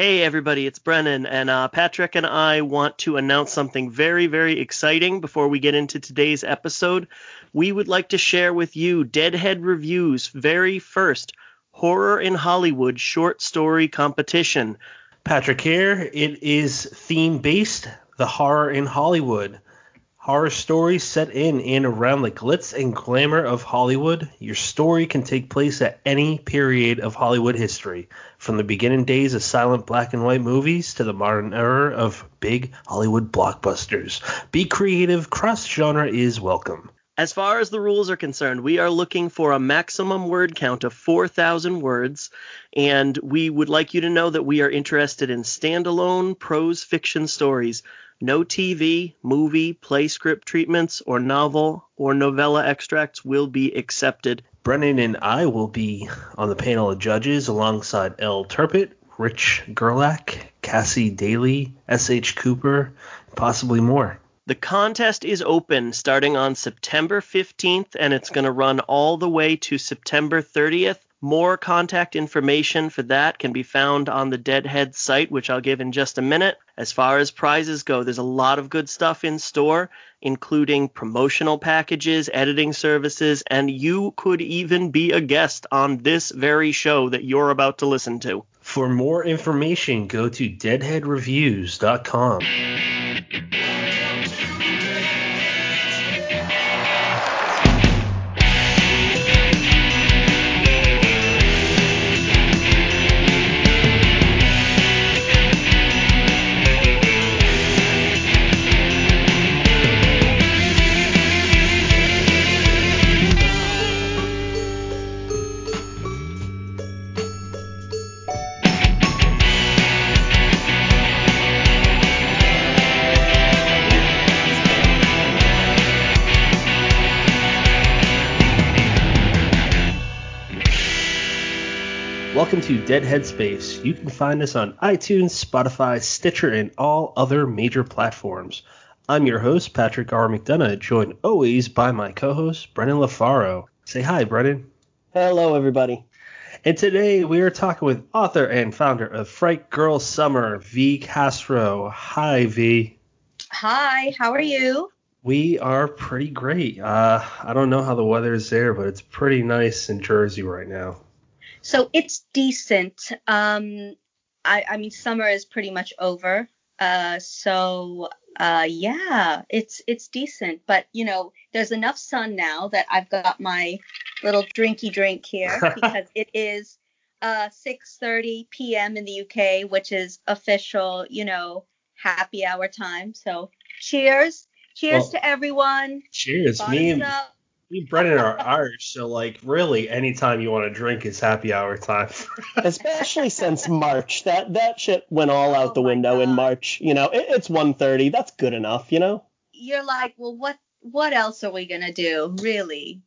Hey everybody, it's Brennan, and Patrick and I want to announce something very, very exciting before we get into today's episode. We would like to share with you Deadhead Reviews' very first Horror in Hollywood short story competition. Patrick here. It is theme-based, the Horror in Hollywood. Horror stories set in and around the glitz and glamour of Hollywood. Your story can take place at any period of Hollywood history, from the beginning days of silent black and white movies to the modern era of big Hollywood blockbusters. Be creative. Cross-genre is welcome. As far as the rules are concerned, we are looking for a maximum word count of 4,000 words, and we would like you to know that we are interested in standalone prose fiction stories. No TV, movie, play script treatments, or novel or novella extracts will be accepted. Brennan and I will be on the panel of judges alongside L. Turpitt, Rich Gerlach, Cassie Daly, S.H. Cooper, and possibly more. The contest is open starting on September 15th, and it's going to run all the way to September 30th. More contact information for that can be found on the Deadhead site, which I'll give in just a minute. As far as prizes go, there's a lot of good stuff in store, including promotional packages, editing services, and you could even be a guest on this very show that you're about to listen to. For more information, go to deadheadreviews.com. Welcome to Deadhead Space. You can find us on iTunes, Spotify, Stitcher, and all other major platforms. I'm your host, Patrick R. McDonough, joined always by my co-host, Brennan LaFaro. Say hi, Brennan. Hello, everybody. And today we are talking with author and founder of Fright Girl Summer, V. Castro. Hi, V. Hi, how are you? We are pretty great. I don't know how the weather is there, but it's pretty nice in Jersey right now. So it's decent. I mean, summer is pretty much over. So, yeah, it's decent. But, you know, there's enough sun now that I've got my little drinky drink here because it is 6:30 p.m. in the UK, which is official, you know, happy hour time. So cheers. Cheers to everyone. Cheers. Me and Brennan are Irish, so, like, really, anytime you want to drink is happy hour time. Especially since March. That shit went all out the window in March. You know, it's 1:30. That's good enough, you know? You're like, well, what else are we going to do, really?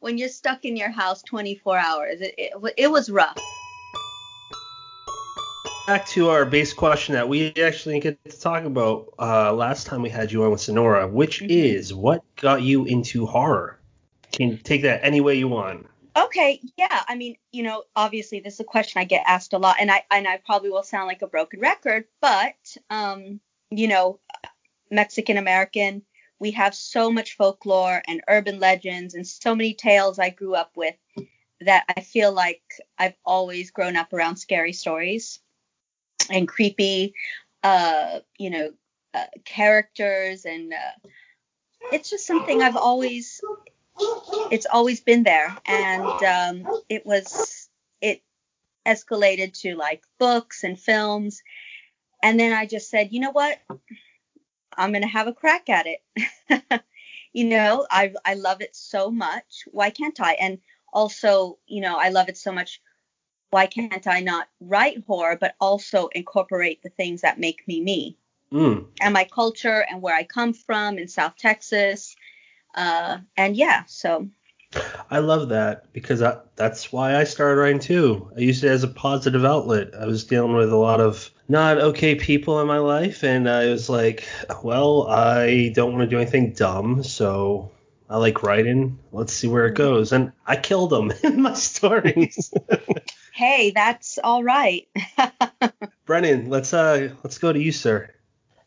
When you're stuck in your house 24 hours, it was rough. Back to our base question that we actually get to talk about last time we had you on with Sonora, which is what got you into horror? Can you take that any way you want? Okay, yeah. I mean, you know, obviously this is a question I get asked a lot, and I probably will sound like a broken record, but, you know, Mexican-American, we have so much folklore and urban legends and so many tales I grew up with that I feel like I've always grown up around scary stories and creepy, you know, characters. And it's just something it's always been there. And it escalated to like books and films. And then I just said, you know what, I'm going to have a crack at it. You know, I love it so much. Why can't I? And also, you know, I love it so much. Why can't I not write horror, but also incorporate the things that make me me? And my culture and where I come from in South Texas. So. I love that because that's why I started writing, too. I used it as a positive outlet. I was dealing with a lot of not okay people in my life. And I was like, well, I don't want to do anything dumb. So I like writing. Let's see where it goes. And I killed them in my stories. Hey, that's all right. Brennan, let's go to you, sir.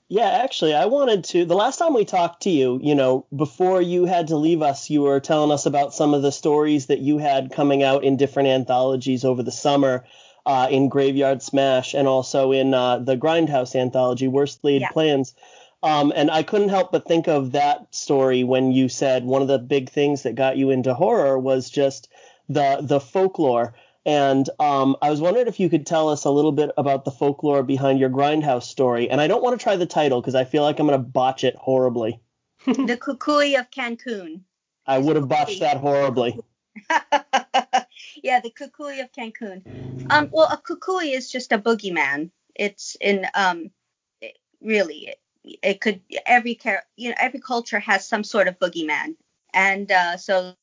Yeah, actually, I wanted to. The last time we talked to you, you know, before you had to leave us, you were telling us about some of the stories that you had coming out in different anthologies over the summer, in Graveyard Smash and also in the Grindhouse anthology, Worst Laid Plans. And I couldn't help but think of that story when you said one of the big things that got you into horror was just the folklore. And I was wondering if you could tell us a little bit about the folklore behind your Grindhouse story. And I don't want to try the title because I feel like I'm going to botch it horribly. The Cucuy of Cancun. I would have botched that horribly. Yeah, the Cucuy of Cancun. Well, a Cucuy is just a boogeyman. It's in it could every culture has some sort of boogeyman. And so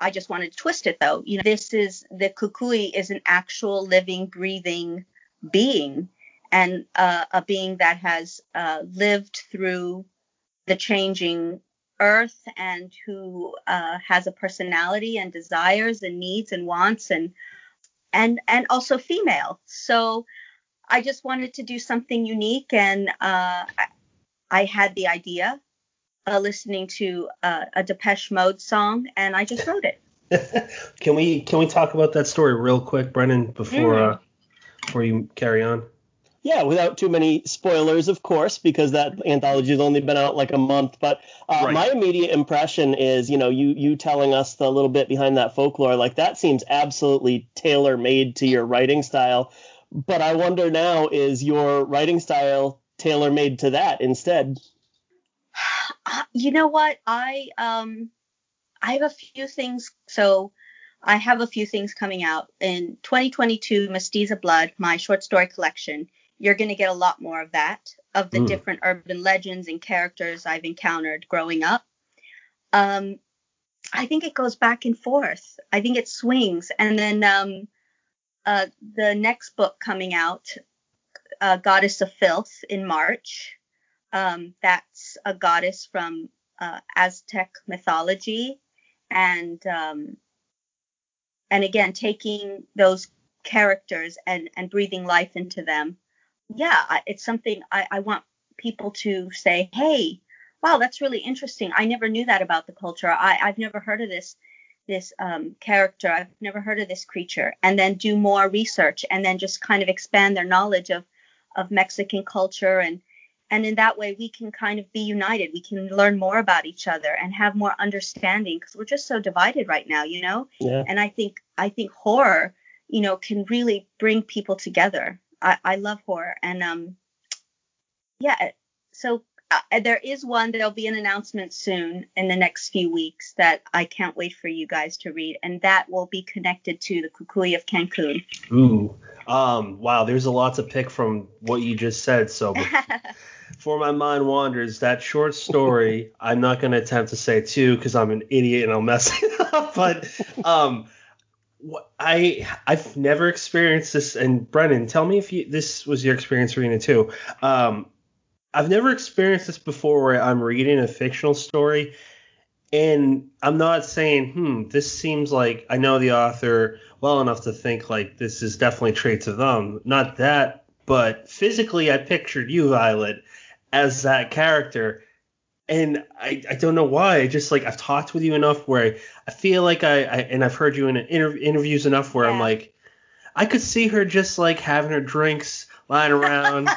I just wanted to twist it, though. You know, the Cucuy is an actual living, breathing being, and a being that has lived through the changing earth, and who has a personality and desires and needs and wants, and also female. So I just wanted to do something unique, and I had the idea. Listening to a Depeche Mode song, and I just wrote it. Can we talk about that story real quick, Brennan, before you carry on? Yeah, without too many spoilers, of course, because that anthology has only been out like a month. But right. My immediate impression is, you know, you telling us the little bit behind that folklore, like that seems absolutely tailor made to your writing style. But I wonder now, is your writing style tailor made to that instead? You know what? I have a few things. So I have a few things coming out in 2022. Mestiza Blood, my short story collection. You're going to get a lot more of that, of the different urban legends and characters I've encountered growing up. I think it goes back and forth. I think it swings. And then the next book coming out, Goddess of Filth, in March. That's a goddess from Aztec mythology, and again taking those characters and breathing life into them. Yeah, it's something I want people to say, hey, wow, that's really interesting. I never knew that about the culture. I've never heard of this character. I've never heard of this creature. And then do more research, and then just kind of expand their knowledge of Mexican culture. And in that way, we can kind of be united. We can learn more about each other and have more understanding, because we're just so divided right now, you know? Yeah. And I think horror, you know, can really bring people together. I love horror. And there is one. There'll be an announcement soon in the next few weeks that I can't wait for you guys to read. And that will be connected to the Cucuy of Cancun. Ooh. Wow. There's a lot to pick from what you just said. So before my mind wanders, that short story, I'm not going to attempt to say too, because I'm an idiot and I'll mess it up. But I've never experienced this. And Brennan, tell me if this was your experience reading it too. I've never experienced this before, where I'm reading a fictional story and I'm not saying, this seems like I know the author well enough to think like this is definitely traits of them. Not that, but physically I pictured you, Violet, as that character. And I don't know why. I just like I've talked with you enough where I feel like and I've heard you in interviews enough where I'm like, I could see her just like having her drinks, lying around.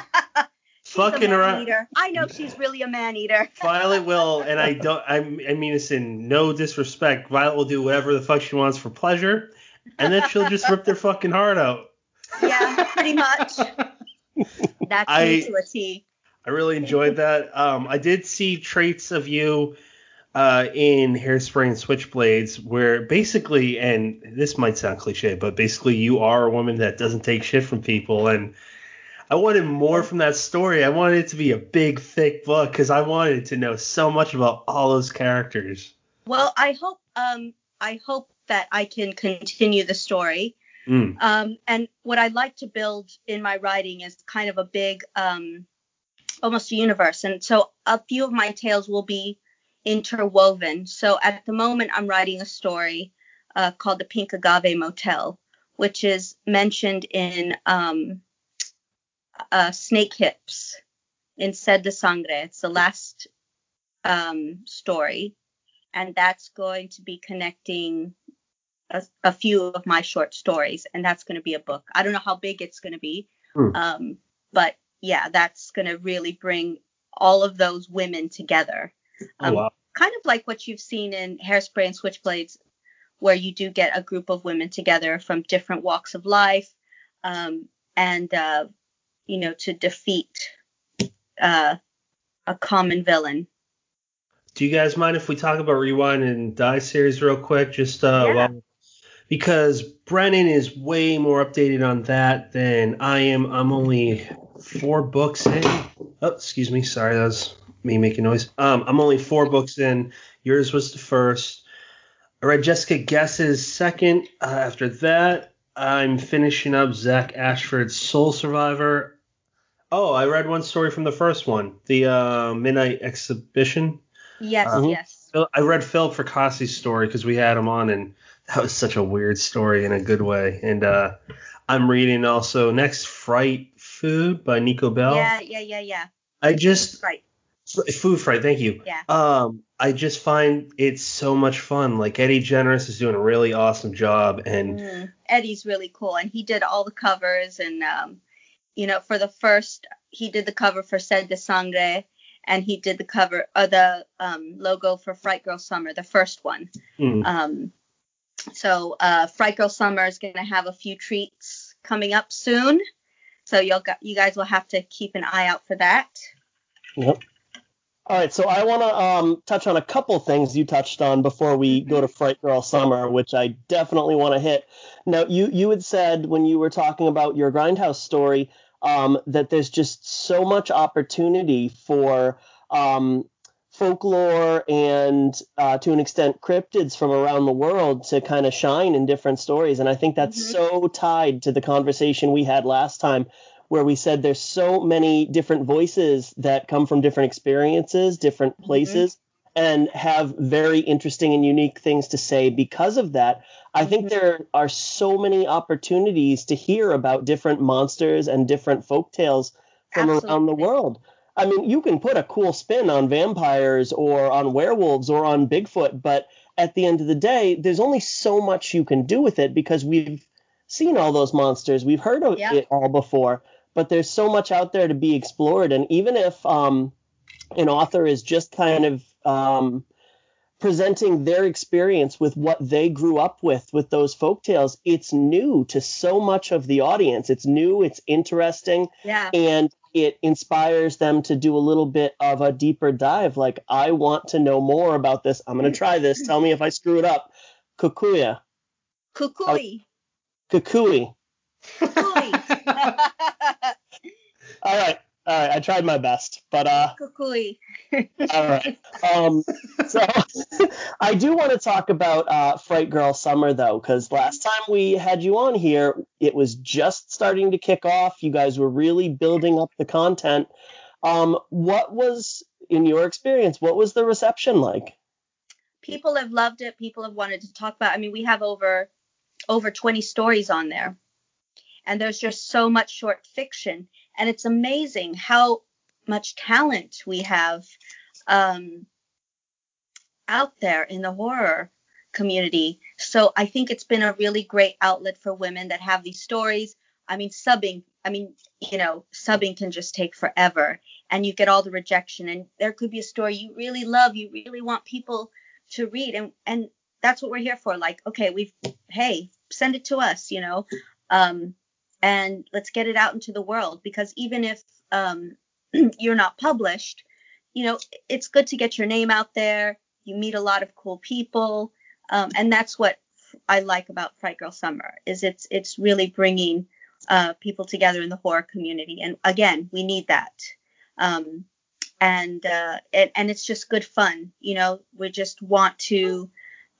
Fucking around. I know she's really a man eater. Violet will, and I mean this in no disrespect. Violet will do whatever the fuck she wants for pleasure, and then she'll just rip their fucking heart out. Yeah, pretty much. That's me to a T. I really enjoyed that. I did see traits of you in Hairspray and Switchblades, where basically, and this might sound cliche, but basically you are a woman that doesn't take shit from people, and I wanted more from that story. I wanted it to be a big, thick book because I wanted to know so much about all those characters. Well, I hope that I can continue the story. And what I'd like to build in my writing is kind of a big, almost a universe. And so a few of my tales will be interwoven. So at the moment, I'm writing a story called The Pink Agave Motel, which is mentioned in Snake Hips in Sed de Sangre. It's the last story, and that's going to be connecting a few of my short stories, and that's going to be a book. I don't know how big it's going to be, but yeah, that's going to really bring all of those women together. Kind of like what you've seen in Hairspray and Switchblades, where you do get a group of women together from different walks of life, and to defeat a common villain. Do you guys mind if we talk about Rewind and Die series real quick? Because Brennan is way more updated on that than I am. I'm only 4 books in. Oh, excuse me. Sorry, that was me making noise. I'm only 4 books in. Yours was the first. I read Jessica Guess's second. After that, I'm finishing up Zach Ashford's Soul Survivor. Oh, I read one story from the first one, the Midnight Exhibition. Yes. I read Philip Fricasse's story because we had him on, and that was such a weird story in a good way. And I'm reading also next Fright Food by Nico Bell. Yeah. Food Fright, thank you. Yeah. I just find it's so much fun. Like, Eddie Generous is doing a really awesome job, and Eddie's really cool, and he did all the covers, and for the first, he did the cover for Sed de Sangre. And he did the cover, the logo for Fright Girl Summer, the first one. So Fright Girl Summer is going to have a few treats coming up soon. So you guys will have to keep an eye out for that. Yep. All right. So I want to touch on a couple things you touched on before we go to Fright Girl Summer, which I definitely want to hit. Now, you had said when you were talking about your Grindhouse story, that there's just so much opportunity for folklore and to an extent cryptids from around the world to kind of shine in different stories. And I think that's so tied to the conversation we had last time, where we said there's so many different voices that come from different experiences, different places, and have very interesting and unique things to say because of that. I think there are so many opportunities to hear about different monsters and different folktales from around the world. I mean, you can put a cool spin on vampires or on werewolves or on Bigfoot, but at the end of the day, there's only so much you can do with it because we've seen all those monsters. We've heard of it all before, but there's so much out there to be explored. And even if an author is just kind of presenting their experience with what they grew up with those folktales, it's new to so much of the audience. It's new, it's interesting, and it inspires them to do a little bit of a deeper dive. Like, I want to know more about this. I'm going to try this. Tell me if I screw it up. Cucuy. All right, I tried my best, but Cucuy. All right. So I do want to talk about Fright Girl Summer, though, because last time we had you on here, it was just starting to kick off. You guys were really building up the content. What was, in your experience, what was the reception like? People have loved it. People have wanted to talk about it. I mean, we have over 20 stories on there, and there's just so much short fiction. And it's amazing how much talent we have out there in the horror community. So I think it's been a really great outlet for women that have these stories. I mean, subbing can just take forever, and you get all the rejection, and there could be a story you really love, you really want people to read. And that's what we're here for. Like, okay, send it to us, and let's get it out into the world, because even if you're not published, it's good to get your name out there. You meet a lot of cool people. And that's what I like about Fright Girl Summer, is it's really bringing people together in the horror community. And again, we need that. And it's just good fun. We just want to,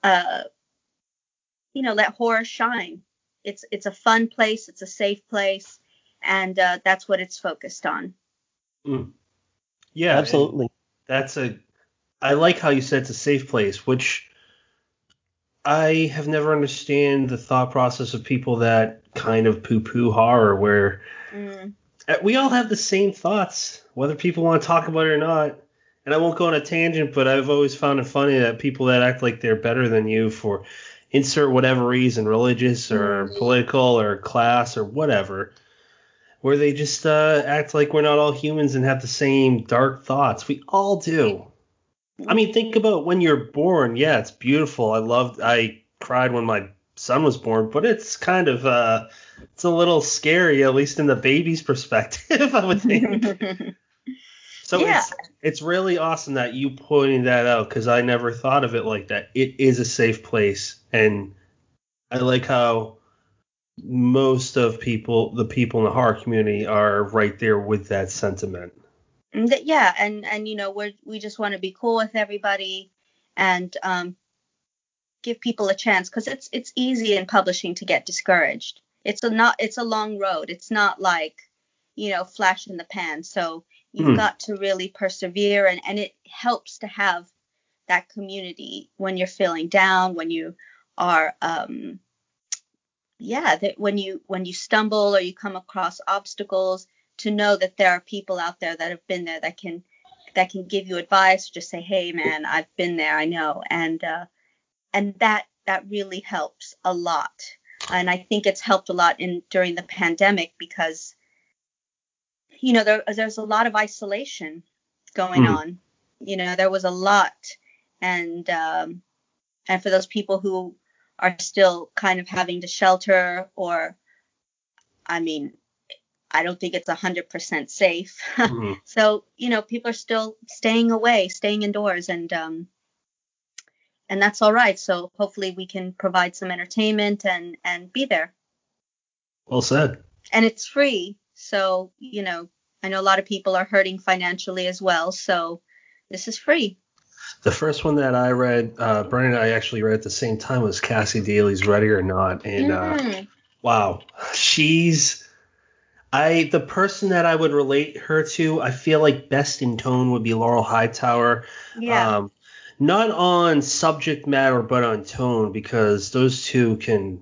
let horror shine. It's a fun place. It's a safe place. And that's what it's focused on. Yeah, absolutely. I like how you said it's a safe place, which I have never understand the thought process of people that kind of poo-poo horror, where we all have the same thoughts, whether people want to talk about it or not. And I won't go on a tangent, but I've always found it funny that people that act like they're better than you for insert whatever reason, religious or political or class or whatever, where they just act like we're not all humans and have the same dark thoughts. We all do. I mean, think about when you're born. Yeah, it's beautiful. I cried when my son was born, but it's kind of it's a little scary, at least in the baby's perspective, I would think. So yeah. It's really awesome that you pointed that out, because I never thought of it like that. It is a safe place, and I like how most of the people in the horror community are right there with that sentiment. Yeah, and you know, we just want to be cool with everybody and give people a chance, because it's easy in publishing to get discouraged. It's a long road. It's not like, you know, flash in the pan. So you've got to really persevere, and it helps to have that community when you're feeling down, when you are when you stumble or you come across obstacles, to know that there are people out there that have been there that can give you advice, just say, hey man, I've been there, I know. And that really helps a lot. And I think it's helped a lot during the pandemic, because you know, there's a lot of isolation going on. You know, there was a lot, and for those people who are still kind of having to shelter, or, I mean, I don't think it's 100% safe. So, you know, people are still staying away, staying indoors, and that's all right. So hopefully we can provide some entertainment and be there. Well said. And it's free. So, you know, I know a lot of people are hurting financially as well. So this is free. The first one that I read, Brennan and I actually read at the same time, was Cassie Daly's Ready or Not. And wow, the person that I would relate her to, I feel like best in tone would be Laurel Hightower. Yeah. Not on subject matter, but on tone, because those two can...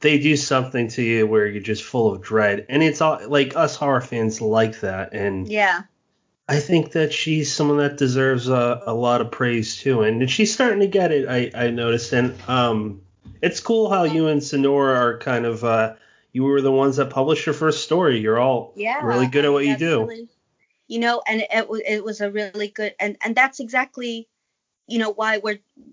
They do something to you where you're just full of dread. And it's all like us horror fans like that. And yeah, I think that she's someone that deserves a lot of praise too. And she's starting to get it, I noticed. And it's cool how you and Sonora are kind of, you were the ones that published your first story. You're all really good at what you do. Really, you know, and it was a really good, and that's exactly, you know, why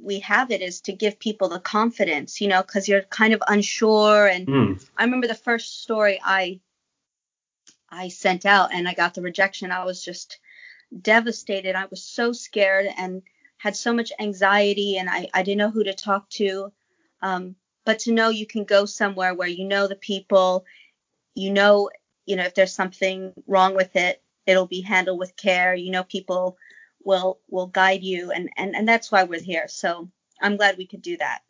we have it, is to give people the confidence, you know, because you're kind of unsure. And I remember the first story I sent out and I got the rejection. I was just devastated. I was so scared and had so much anxiety, and I didn't know who to talk to. But to know you can go somewhere where you know the people, you know, if there's something wrong with it, it'll be handled with care. You know, people will guide you, and that's why we're here. So I'm glad we could do that.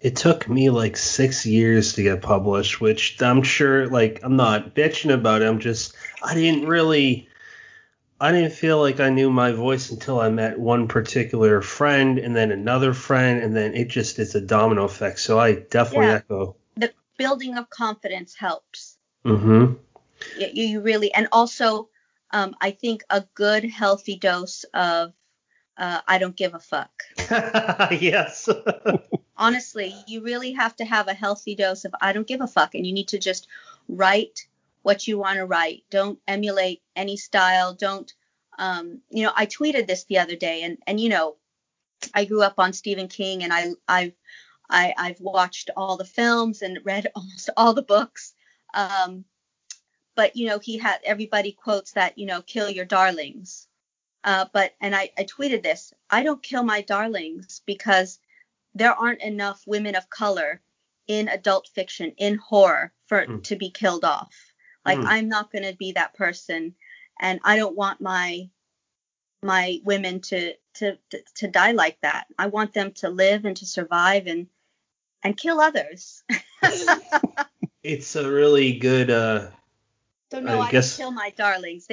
It took me like 6 years to get published, which I'm sure, like, I'm not bitching about it. I'm just, I didn't feel like I knew my voice until I met one particular friend, and then another friend, and then it's a domino effect. So I definitely echo. The building of confidence helps. Mm-hmm. You really, and also, I think a good, healthy dose of I don't give a fuck. Yes. Honestly, you really have to have a healthy dose of I don't give a fuck. And you need to just write what you want to write. Don't emulate any style. Don't, you know, I tweeted this the other day. And you know, I grew up on Stephen King, and I've watched all the films and read almost all the books. But, you know, everybody quotes that, you know, kill your darlings. But I tweeted this. I don't kill my darlings, because there aren't enough women of color in adult fiction, in horror, for to be killed off. Like, I'm not going to be that person. And I don't want my women to die like that. I want them to live and to survive and kill others. It's a really good... So no, I guess, kill my darlings.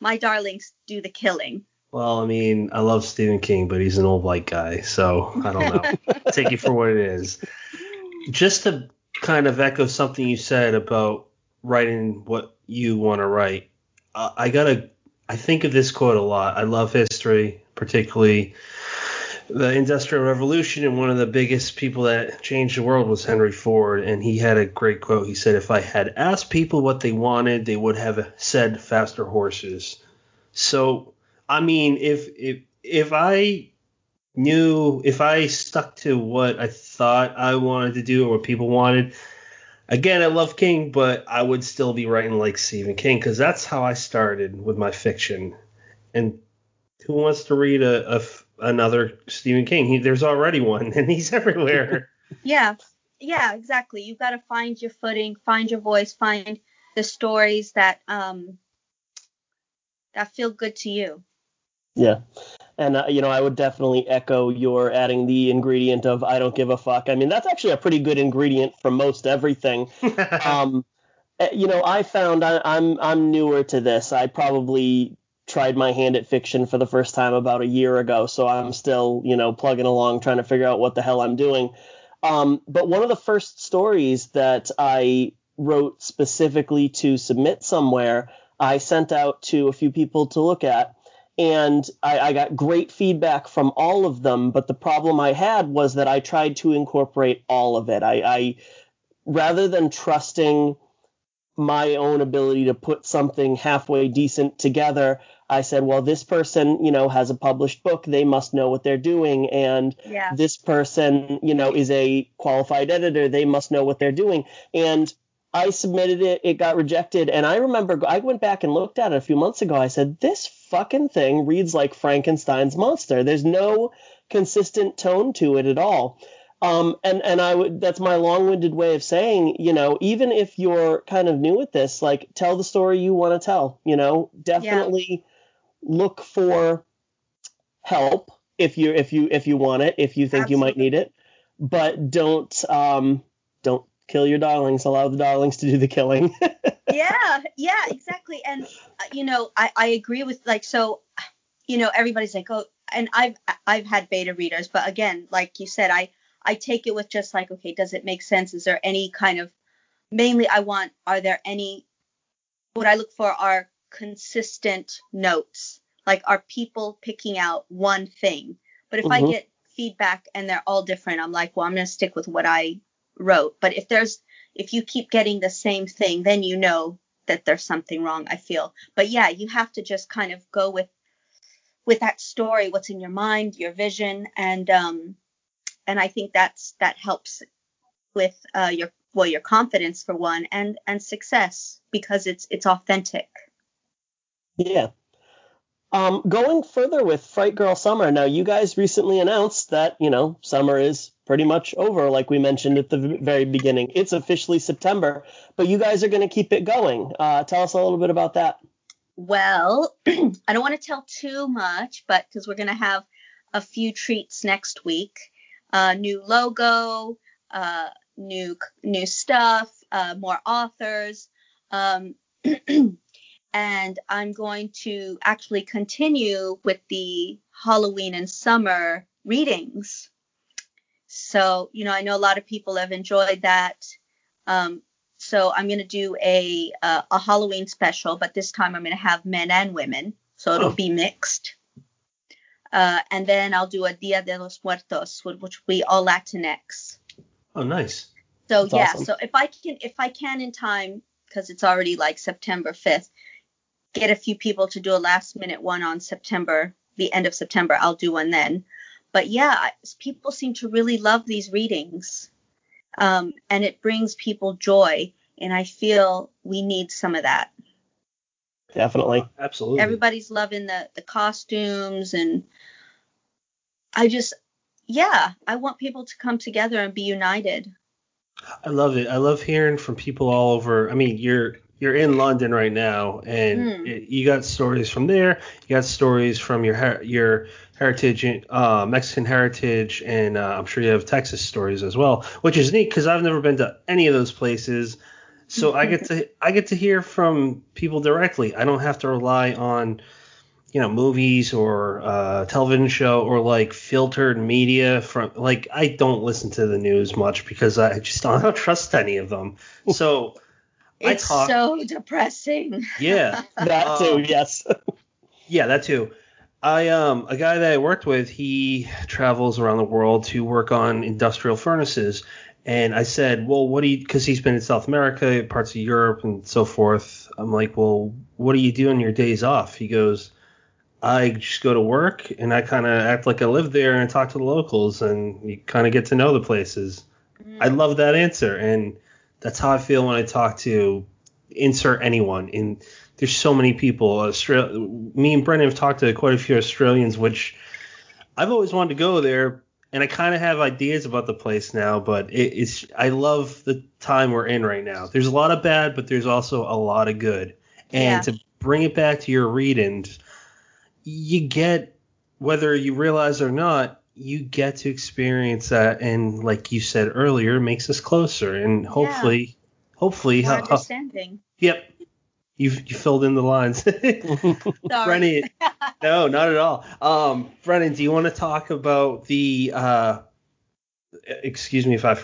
My darlings do the killing. Well, I mean, I love Stephen King, but he's an old white guy, so I don't know. Take it for what it is. Just to kind of echo something you said about writing what you want to write. I think of this quote a lot. I love history, particularly the Industrial Revolution, and one of the biggest people that changed the world was Henry Ford, and he had a great quote. He said, "If I had asked people what they wanted, they would have said faster horses." So, I mean, if I knew, if I stuck to what I thought I wanted to do or what people wanted, again, I love King, but I would still be writing like Stephen King, because that's how I started with my fiction. And who wants to read another Stephen King? There's already one, and he's everywhere. Yeah, exactly. You've got to find your footing, find your voice, find the stories that feel good to you. Yeah. And, I would definitely echo your adding the ingredient of I don't give a fuck. I mean, that's actually a pretty good ingredient for most everything. I found I'm newer to this. I probably tried my hand at fiction for the first time about a year ago. So I'm still, plugging along, trying to figure out what the hell I'm doing. But one of the first stories that I wrote specifically to submit somewhere, I sent out to a few people to look at. And I got great feedback from all of them. But the problem I had was that I tried to incorporate all of it. I rather than trusting my own ability to put something halfway decent together, I said, well, this person, has a published book. They must know what they're doing. And this person, is a qualified editor. They must know what they're doing. And I submitted it. It got rejected. And I remember I went back and looked at it a few months ago. I said, this fucking thing reads like Frankenstein's monster. There's no consistent tone to it at all. That's my long-winded way of saying, even if you're kind of new at this, like, tell the story you want to tell, definitely look for help if you want it, if you think Absolutely. You might need it, but don't kill your darlings. Allow the darlings to do the killing. yeah, exactly. And, I agree with, like, so, everybody's like, oh, and I've had beta readers. But again, like you said, I take it with just like, OK, does it make sense? Is there any kind of what I look for are consistent notes, like are people picking out one thing? But if I get feedback and they're all different, I'm like, well, I'm going to stick with what I wrote. But if you keep getting the same thing, then that there's something wrong, I feel. But yeah, you have to just kind of go with that story, what's in your mind, your vision, and I think that helps with your confidence for one, and success, because it's authentic. Yeah. Going further with Fright Girl Summer, now you guys recently announced that, summer is pretty much over, like we mentioned at the very beginning. It's officially September, but you guys are going to keep it going. Tell us a little bit about that. Well, I don't want to tell too much, but because we're going to have a few treats next week. New logo, new stuff, more authors, and I'm going to actually continue with the Halloween and summer readings. So, I know a lot of people have enjoyed that. So I'm going to do a Halloween special, but this time I'm going to have men and women. So it'll be mixed. And then I'll do a Dia de los Muertos, which will be all Latinx. Oh, nice. So, that's awesome. So if I can in time, because it's already like September 5th, get a few people to do a last minute one on the end of September. I'll do one then. But yeah, people seem to really love these readings, and it brings people joy. And I feel we need some of that. Definitely. Absolutely. Everybody's loving the costumes, and I want people to come together and be united. I love it. I love hearing from people all over. I mean, you're in London right now, and you got stories from there. You got stories from your heritage, Mexican heritage, and I'm sure you have Texas stories as well, which is neat because I've never been to any of those places. So I get to hear from people directly. I don't have to rely on movies or television show or like filtered media from, like, I don't listen to the news much because I just don't trust any of them. So It's so depressing. Yeah. That too, yes. Yeah, that too. A guy that I worked with, he travels around the world to work on industrial furnaces. And I said, well, what do you – because he's been in South America, parts of Europe and so forth. I'm like, well, what do you do on your days off? He goes, I just go to work and I kind of act like I live there and talk to the locals and you kind of get to know the places. Mm. I love that answer. And that's how I feel when I talk to insert anyone. And there's so many people. Me and Brennan have talked to quite a few Australians, which I've always wanted to go there. And I kind of have ideas about the place now, but I love the time we're in right now. There's a lot of bad, but there's also a lot of good. And to bring it back to your read-ins, you get, whether you realize or not, you get to experience that. And like you said earlier, it makes us closer. And hopefully, more understanding. Yep. You filled in the lines. Brennan, no, not at all. Brennan, do you want to talk about the excuse me if I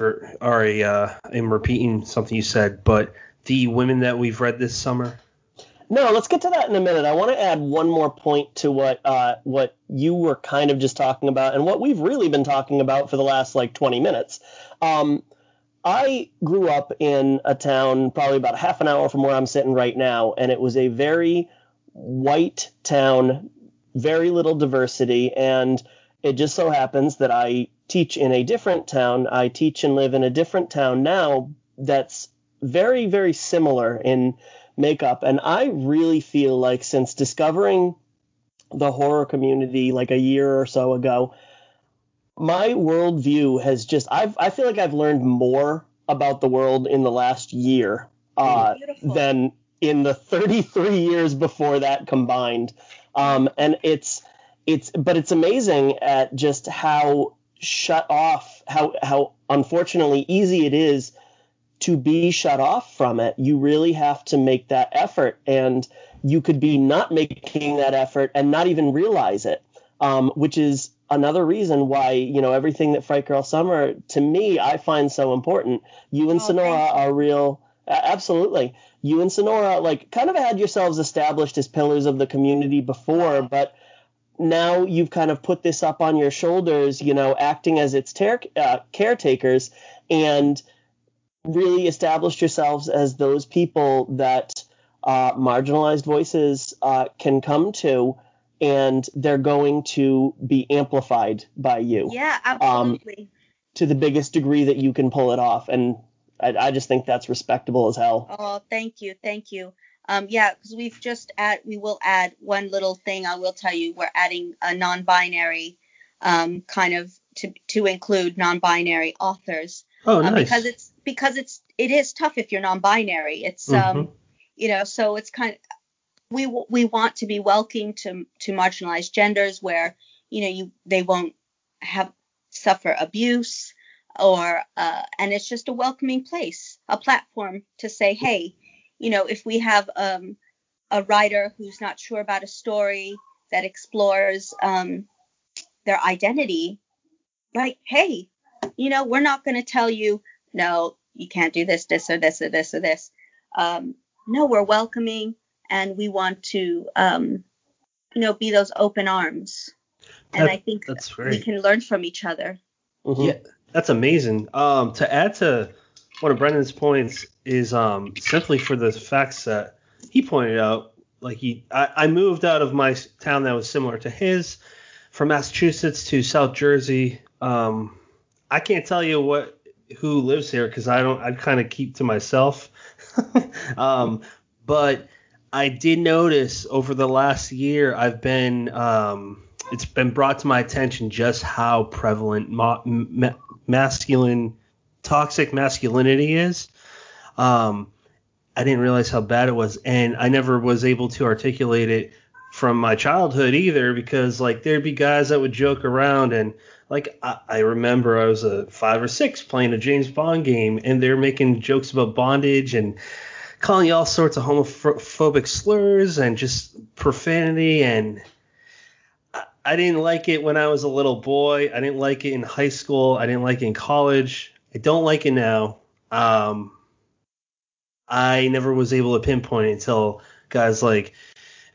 already am repeating something you said, but the women that we've read this summer? No, let's get to that in a minute. I want to add one more point to what you were kind of just talking about and what we've really been talking about for the last, 20 minutes. I grew up in a town probably about half an hour from where I'm sitting right now, and it was a very white town, very little diversity, and it just so happens that I teach in a different town. I teach and live in a different town now that's very, very similar in makeup, and I really feel like since discovering the horror community a year or so ago, my worldview has just – I feel like I've learned more about the world in the last year than in the 33 years before that combined. And it's amazing at just how shut off – how unfortunately easy it is to be shut off from it. You really have to make that effort, and you could be not making that effort and not even realize it, which is – another reason why, everything that Fright Girl Summer, to me, I find so important. You and Sonora are real. Absolutely. You and Sonora, kind of had yourselves established as pillars of the community before, but now you've kind of put this up on your shoulders, acting as its caretakers and really established yourselves as those people that marginalized voices can come to. And they're going to be amplified by you. Yeah, absolutely. To the biggest degree that you can pull it off. And I just think that's respectable as hell. Oh, thank you. Thank you. Because we will add one little thing. I will tell you, we're adding a non-binary kind of to include non-binary authors. Oh, nice. Because it is tough if you're non-binary. It's, so it's kind of. We want to be welcoming to marginalized genders where they won't suffer abuse or and it's just a welcoming place, a platform to say, hey, if we have a writer who's not sure about a story that explores their identity, hey, we're not going to tell you no, you can't do this or this or this or this. No, we're welcoming. And we want to, be those open arms. And I think that's great. We can learn from each other. Mm-hmm. Yeah, that's amazing. To add to one of Brennan's points is simply for the facts that he pointed out. I moved out of my town that was similar to his from Massachusetts to South Jersey. I can't tell you who lives here because I kind of keep to myself. But I did notice over the last year I've been it's been brought to my attention just how prevalent toxic masculinity is. I didn't realize how bad it was, and I never was able to articulate it from my childhood either because there'd be guys that would joke around and I remember I was a 5 or 6 playing a James Bond game and they're making jokes about bondage and calling you all sorts of homophobic slurs and just profanity. And I didn't like it when I was a little boy. I didn't like it in high school. I didn't like it in college. I don't like it now. I never was able to pinpoint it until guys like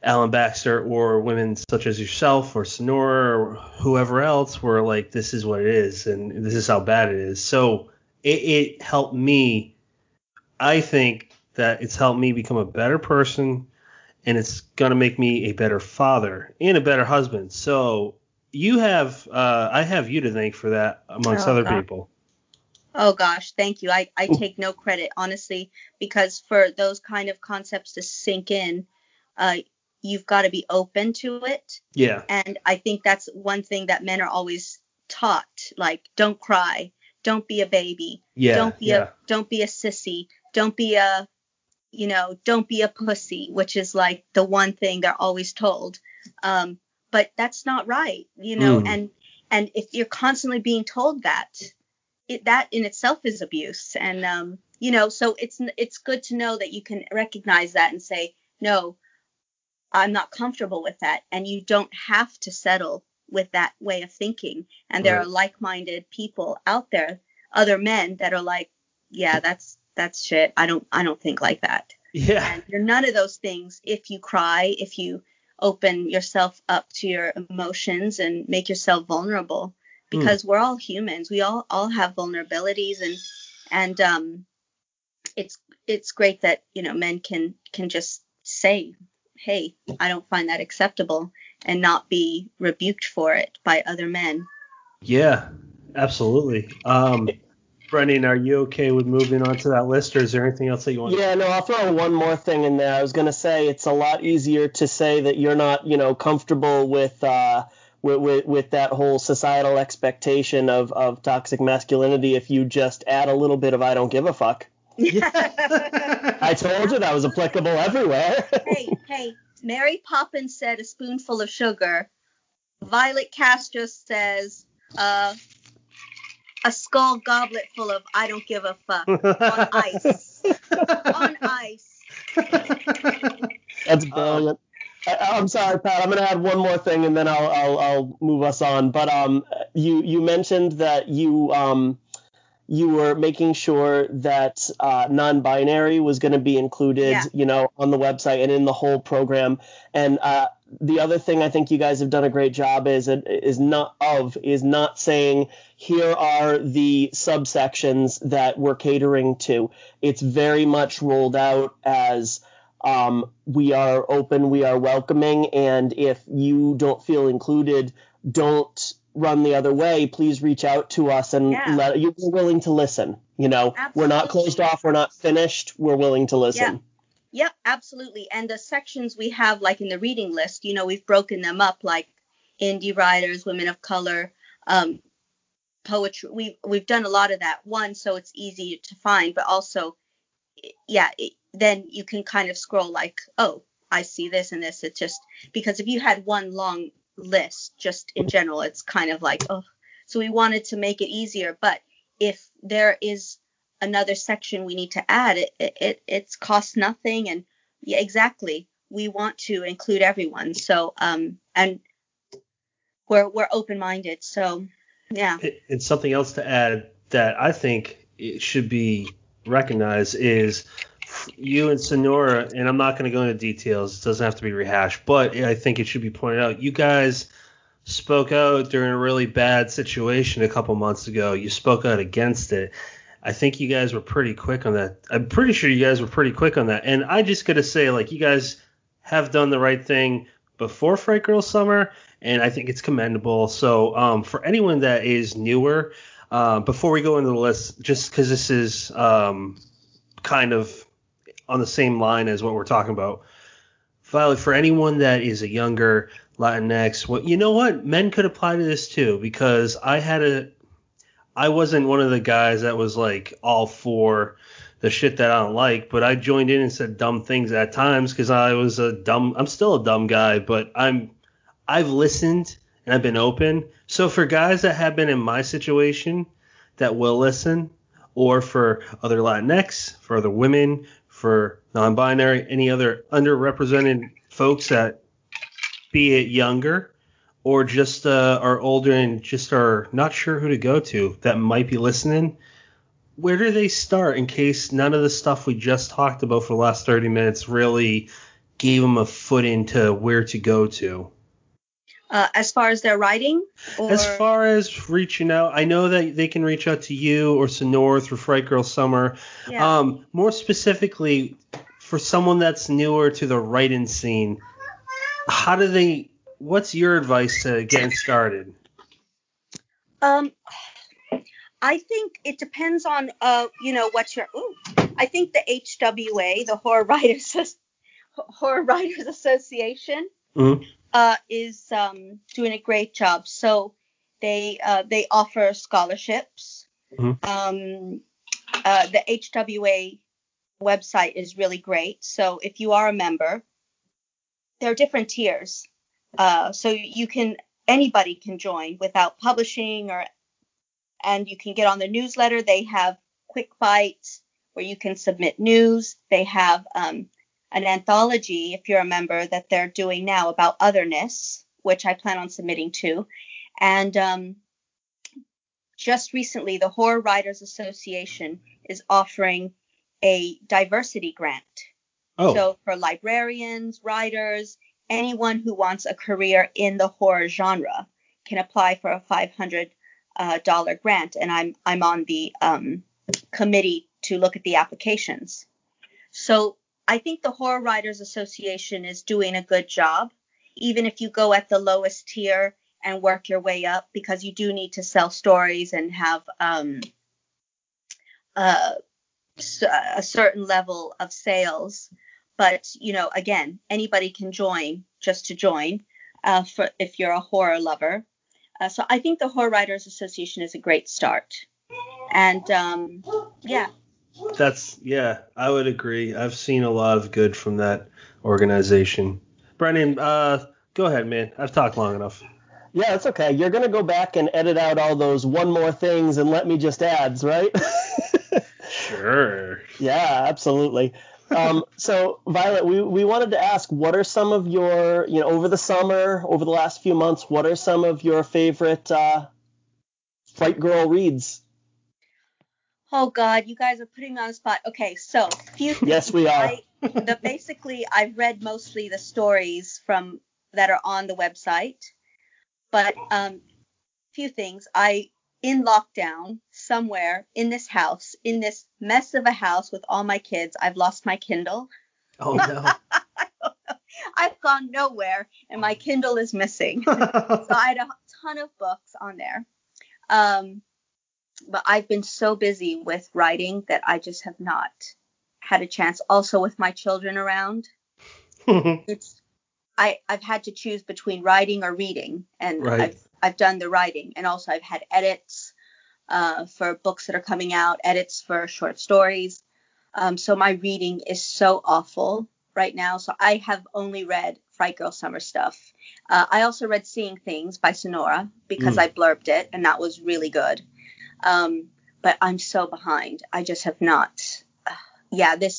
Alan Baxter or women such as yourself or Sonora or whoever else were like, this is what it is and this is how bad it is. So it helped me. I think that it's helped me become a better person, and it's going to make me a better father and a better husband. So you have I have you to thank for that, amongst other people. Oh, gosh. Thank you. I take no credit, honestly, because for those kind of concepts to sink in, you've got to be open to it. Yeah. And I think that's one thing that men are always taught, like, don't cry. Don't be a baby. Yeah. Don't be a sissy. Don't be a, you know, don't be a pussy, which is like the one thing they're always told. But that's not right, you know, and if you're constantly being told that, that in itself is abuse. And, you know, so it's good to know that you can recognize that and say, no, I'm not comfortable with that. And you don't have to settle with that way of thinking. And there are like-minded people out there, other men that are like, yeah, that's shit. I don't think like that. Yeah. And you're none of those things. If you cry, if you open yourself up to your emotions and make yourself vulnerable, because we're all humans. We all have vulnerabilities, and it's great that, you know, men can just say, hey, I don't find that acceptable, and not be rebuked for it by other men. Yeah, absolutely. Brennan, are you okay with moving on to that list, or is there anything else that you want? Yeah, no, I'll throw one more thing in there. I was going to say it's a lot easier to say that you're not, you know, comfortable with that whole societal expectation of toxic masculinity if you just add a little bit of I don't give a fuck. I told you that was applicable everywhere. Hey, Mary Poppins said a spoonful of sugar. Violet Castro says a skull goblet full of I don't give a fuck on ice. On ice. That's brilliant. I'm sorry, Pat. I'm going to add one more thing, and then I'll move us on. But you mentioned that you were making sure that non-binary was going to be included, you know, on the website and in the whole program. And the other thing I think you guys have done a great job is not saying here are the subsections that we're catering to. It's very much rolled out as we are open, we are welcoming, and if you don't feel included, don't run the other way. Please reach out to us, and we're willing to listen. You know, absolutely. We're not closed off, we're not finished, we're willing to listen. Yeah, absolutely. And the sections we have, like in the reading list, you know, we've broken them up, like indie writers, women of color, poetry. We've done a lot of that. One, so it's easy to find, but also, then you can kind of scroll like, oh, I see this and this. It's just because if you had one long list just in general, it's kind of like, oh, so we wanted to make it easier. But if there is another section we need to add, it's costs nothing. And yeah, exactly. We want to include everyone. So and we're open minded. So, yeah. And something else to add that I think it should be recognized is you and Sonora, and I'm not going to go into details, it doesn't have to be rehashed, but I think it should be pointed out, you guys spoke out during a really bad situation a couple months ago. You spoke out against it. I think you guys were pretty quick on that. I'm pretty sure you guys were pretty quick on that. And I just got to say, like, you guys have done the right thing before Fright Girl Summer, and I think it's commendable. So for anyone that is newer, before we go into the list, just because this is kind of on the same line as what we're talking about. Violet, for anyone that is a younger Latinx, well, you know what? Men could apply to this too, because I wasn't one of the guys that was like all for the shit that I don't like, but I joined in and said dumb things at times because I'm still a dumb guy, but I've listened and I've been open. So for guys that have been in my situation that will listen, or for other Latinx, for other women, for non-binary, any other underrepresented folks that, be it younger or just are older and just are not sure who to go to that might be listening, where do they start in case none of the stuff we just talked about for the last 30 minutes really gave them a foot into where to go to? As far as their writing? Or? As far as reaching out, I know that they can reach out to you or Sonora through Fright Girl Summer. Yeah. More specifically, for someone that's newer to the writing scene, how do they? What's your advice to getting started? I think it depends on, what your. I think the HWA, the Horror Writers Association. Mm-hmm. Is doing a great job. So they offer scholarships. Mm-hmm. The HWA website is really great. So if you are a member, there are different tiers. So anybody can join without publishing, and you can get on the newsletter. They have quick bites where you can submit news. They have an anthology, if you're a member, that they're doing now about otherness, which I plan on submitting to. And just recently, the Horror Writers Association is offering a diversity grant. Oh. So for librarians, writers, anyone who wants a career in the horror genre can apply for a $500 grant. And I'm on the committee to look at the applications. So I think the Horror Writers Association is doing a good job, even if you go at the lowest tier and work your way up, because you do need to sell stories and have a certain level of sales. But, again, anybody can join just to join if you're a horror lover. So I think the Horror Writers Association is a great start. And, yeah. I would agree. I've seen a lot of good from that organization. Brennan, go ahead, man. I've talked long enough. Yeah, it's okay. You're going to go back and edit out all those one more things and let me just adds, right? Sure. Yeah, absolutely. So, Violet, we wanted to ask, what are some of your, over the summer, over the last few months, what are some of your favorite Fright Girl reads? Oh, God, you guys are putting me on the spot. Okay, so yes, we are. Basically, I've read mostly the stories from that are on the website. But few things. In lockdown, somewhere in this house, in this mess of a house with all my kids, I've lost my Kindle. Oh, no. I've gone nowhere, and my Kindle is missing. So I had a ton of books on there. But I've been so busy with writing that I just have not had a chance. Also, with my children around, I've had to choose between writing or reading, and right. I've done the writing, and also I've had edits for books that are coming out, edits for short stories. So my reading is so awful right now. So I have only read Fright Girl Summer stuff. I also read Seeing Things by Sonora because I blurbed it, and that was really good. But I'm so behind. I just have not. The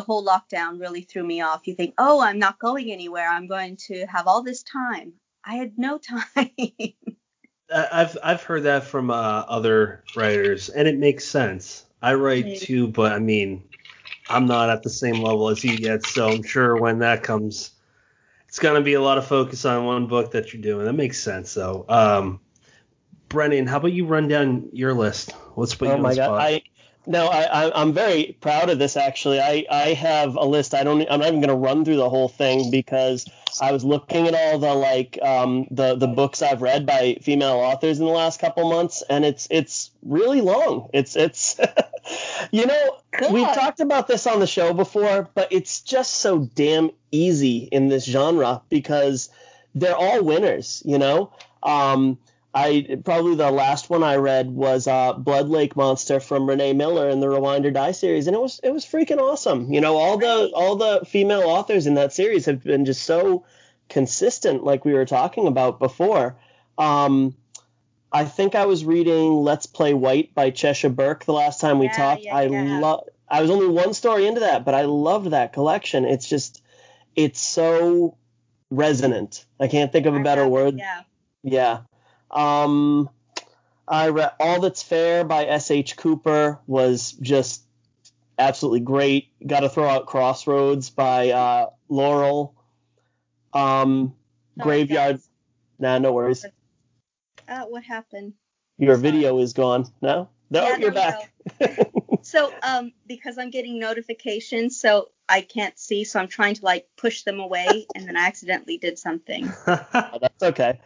whole lockdown really threw me off. You think, oh, I'm not going anywhere. I'm going to have all this time. I had no time. I've heard that from other writers, and it makes sense. I write too, but I mean, I'm not at the same level as you yet. So I'm sure when that comes, it's going to be a lot of focus on one book that you're doing. That makes sense, though. Brennan, how about you run down your list? Let's put you on the spot. Oh, my God. I'm very proud of this, actually. I have a list. I'm not even going to run through the whole thing because I was looking at all the, the books I've read by female authors in the last couple months, and it's really long. It's we talked about this on the show before, but it's just so damn easy in this genre because they're all winners, probably the last one I read was Blood Lake Monster from Renee Miller in the Rewind or Die series, and it was freaking awesome. All the female authors in that series have been just so consistent, like we were talking about before. I think I was reading Let's Play White by Cheshire Burke the last time we talked. I was only one story into that, but I loved that collection. It's just it's so resonant. I can't think of a better word. Yeah. I read All That's Fair by S.H. Cooper, was just absolutely great. Got to throw out Crossroads by Laurel. Graveyard. Nah, no worries. What happened? Your video is gone. No, yeah, you're back. So, because I'm getting notifications, so I can't see, so I'm trying to like push them away, and then I accidentally did something. That's okay.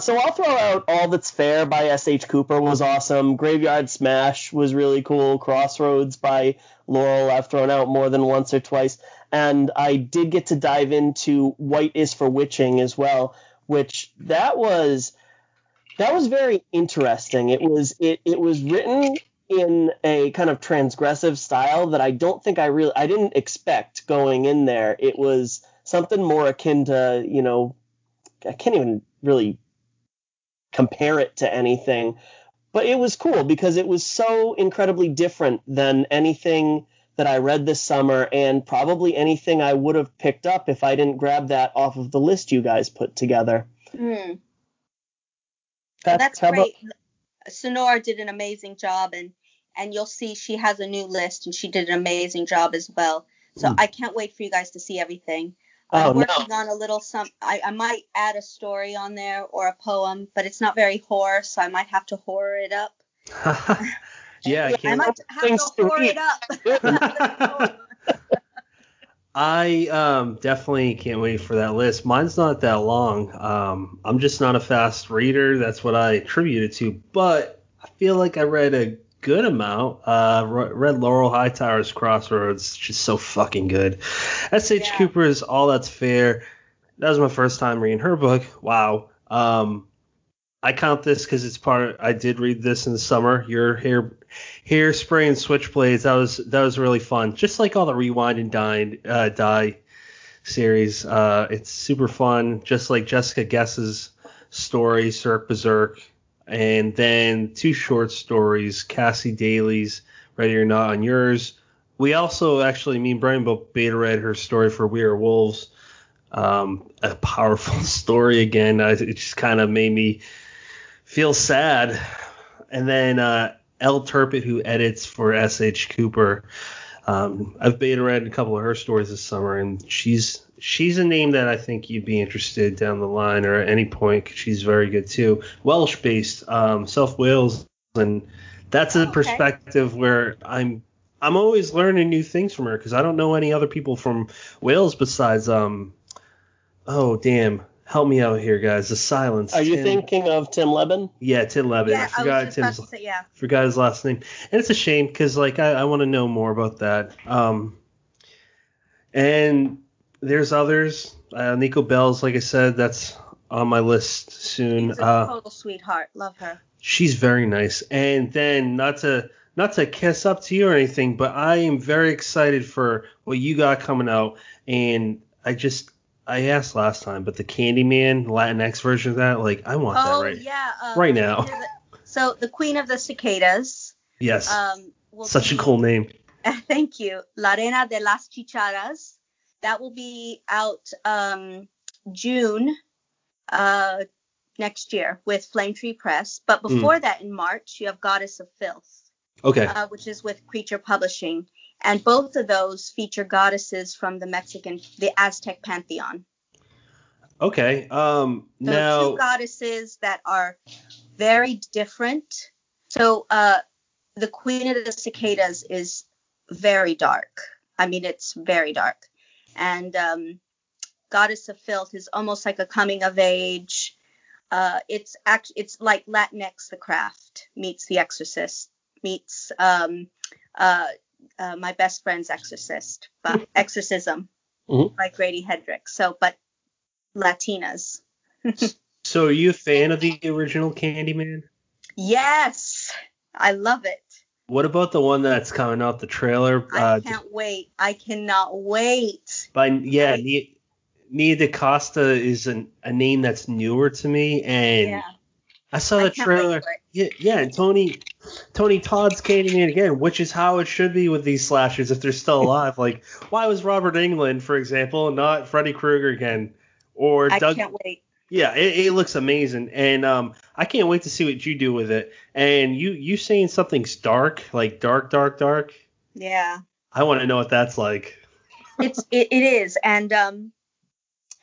So I'll throw out All That's Fair by S.H. Cooper was awesome. Graveyard Smash was really cool. Crossroads by Laurel I've thrown out more than once or twice. And I did get to dive into White is for Witching as well, which that was very interesting. It was written in a kind of transgressive style that I didn't expect going in there. It was something more akin to, you know, I can't even really compare it to anything, but it was cool because it was so incredibly different than anything that I read this summer, and probably anything I would have picked up if I didn't grab that off of the list you guys put together. Mm. That's great. Sonora did an amazing job, and you'll see she has a new list, and she did an amazing job as well. So I can't wait for you guys to see everything. I'm working on a little something. I might add a story on there or a poem, but it's not very horror, so I might have to horror it up. Yeah, I might have to horror it up. I definitely can't wait for that list. Mine's not that long. I'm just not a fast reader. That's what I attribute it to. But I feel like I read a good amount. Read Laurel Hightower's Crossroads. She's so fucking good. S.H. Cooper's All That's Fair. That was my first time reading her book. Wow. I count this because it's part. I did read this in the summer. Your Hairspray and Switchblades. That was really fun. Just like all the Rewind and Die series. It's super fun. Just like Jessica Guess's story, Cirque Berserk, and then two short stories, Cassie Daly's Ready or Not on yours. We also actually, me and Brian both beta read her story for We Are Wolves. A powerful story again. It just kind of made me feel sad. And then L. Turpitt, who edits for S.H. Cooper, I've beta read a couple of her stories this summer, and she's a name that I think you'd be interested down the line or at any point. She's very good too. Welsh-based, South Wales, and that's a perspective where I'm always learning new things from her because I don't know any other people from Wales besides help me out here, guys. The silence. Are you thinking of Tim Lebbon? Yeah, Tim Lebbon. Yeah, I forgot his last name. And it's a shame because, like, I want to know more about that. And there's others. Nico Bells, like I said, that's on my list soon. She's a total sweetheart. Love her. She's very nice. And then not to kiss up to you or anything, but I am very excited for what you got coming out. And I asked last time, but the Candyman Latinx version of that, like, I want that right now. So the Queen of the Cicadas. Yes. Such a cool name. Thank you. La Reina de las Chicharas. That will be out June next year with Flame Tree Press. But before that, in March, you have Goddess of Filth. Okay. Which is with Creature Publishing. And both of those feature goddesses from the Aztec pantheon. Okay. Now, two goddesses that are very different. So the Queen of the Cicadas is very dark. I mean, it's very dark. And Goddess of Filth is almost like a coming of age. It's like Latinx The Craft meets The Exorcist meets my best friend's Exorcist, but Exorcism by Grady Hedrick. So, but Latinas. So, are you a fan of the original Candyman? Yes, I love it. What about the one that's coming out, the trailer? I can't wait. I cannot wait. Nia DaCosta is a name that's newer to me, and I saw the trailer. And Tony Todd's Candyman again, which is how it should be with these slashers if they're still alive. Like, why was Robert Englund, for example, not Freddy Krueger again? Or Doug, Yeah, it looks amazing, and I can't wait to see what you do with it. And you saying something's dark, like dark. Yeah. I want to know what that's like. It is, and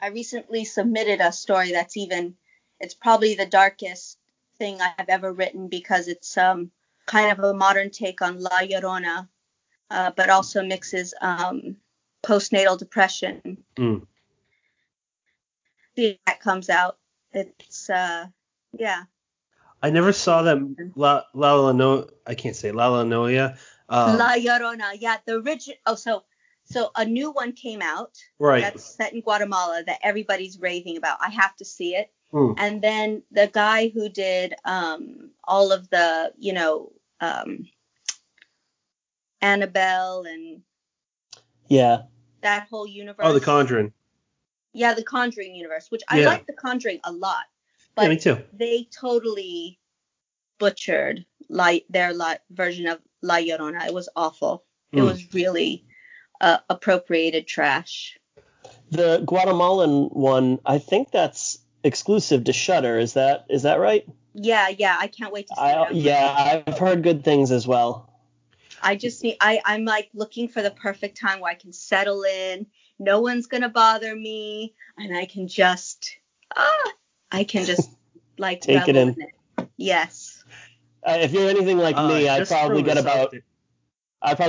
I recently submitted a story that's it's probably the darkest thing I've ever written, because it's kind of a modern take on La Llorona, but also mixes postnatal depression. Mm. See that comes out. It's yeah. I never saw them. La Llorona. Yeah, the original. Oh, so a new one came out. Right. That's set in Guatemala that everybody's raving about. I have to see it. Mm. And then the guy who did all of the, Annabelle and that whole universe. Oh, The Conjuring. Yeah, The Conjuring universe, which I like The Conjuring a lot, but me too. They totally butchered their version of La Llorona. It was awful. Mm. It was really appropriated trash. The Guatemalan one, I think that's exclusive to Shudder. Is that right? Yeah. I can't wait to see it. Yeah, I've heard good things as well. I just need. I'm like looking for the perfect time where I can settle in. No one's gonna bother me, and I can just like take it in. Yes. If you're anything like me, I probably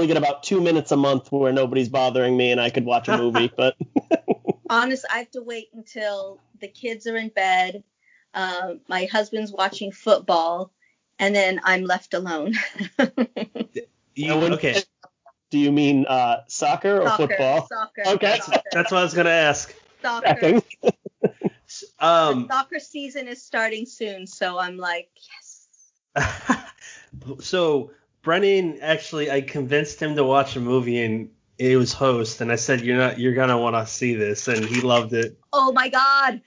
get about 2 minutes a month where nobody's bothering me, and I could watch a movie. But honestly, I have to wait until the kids are in bed, my husband's watching football, and then I'm left alone. Okay. Do you mean soccer or football? Soccer. Okay, that's what I was gonna ask. Soccer. Soccer season is starting soon, so I'm like, yes. So Brennan, actually, I convinced him to watch a movie, and it was Host, and I said, you're gonna want to see this, and he loved it. Oh my God,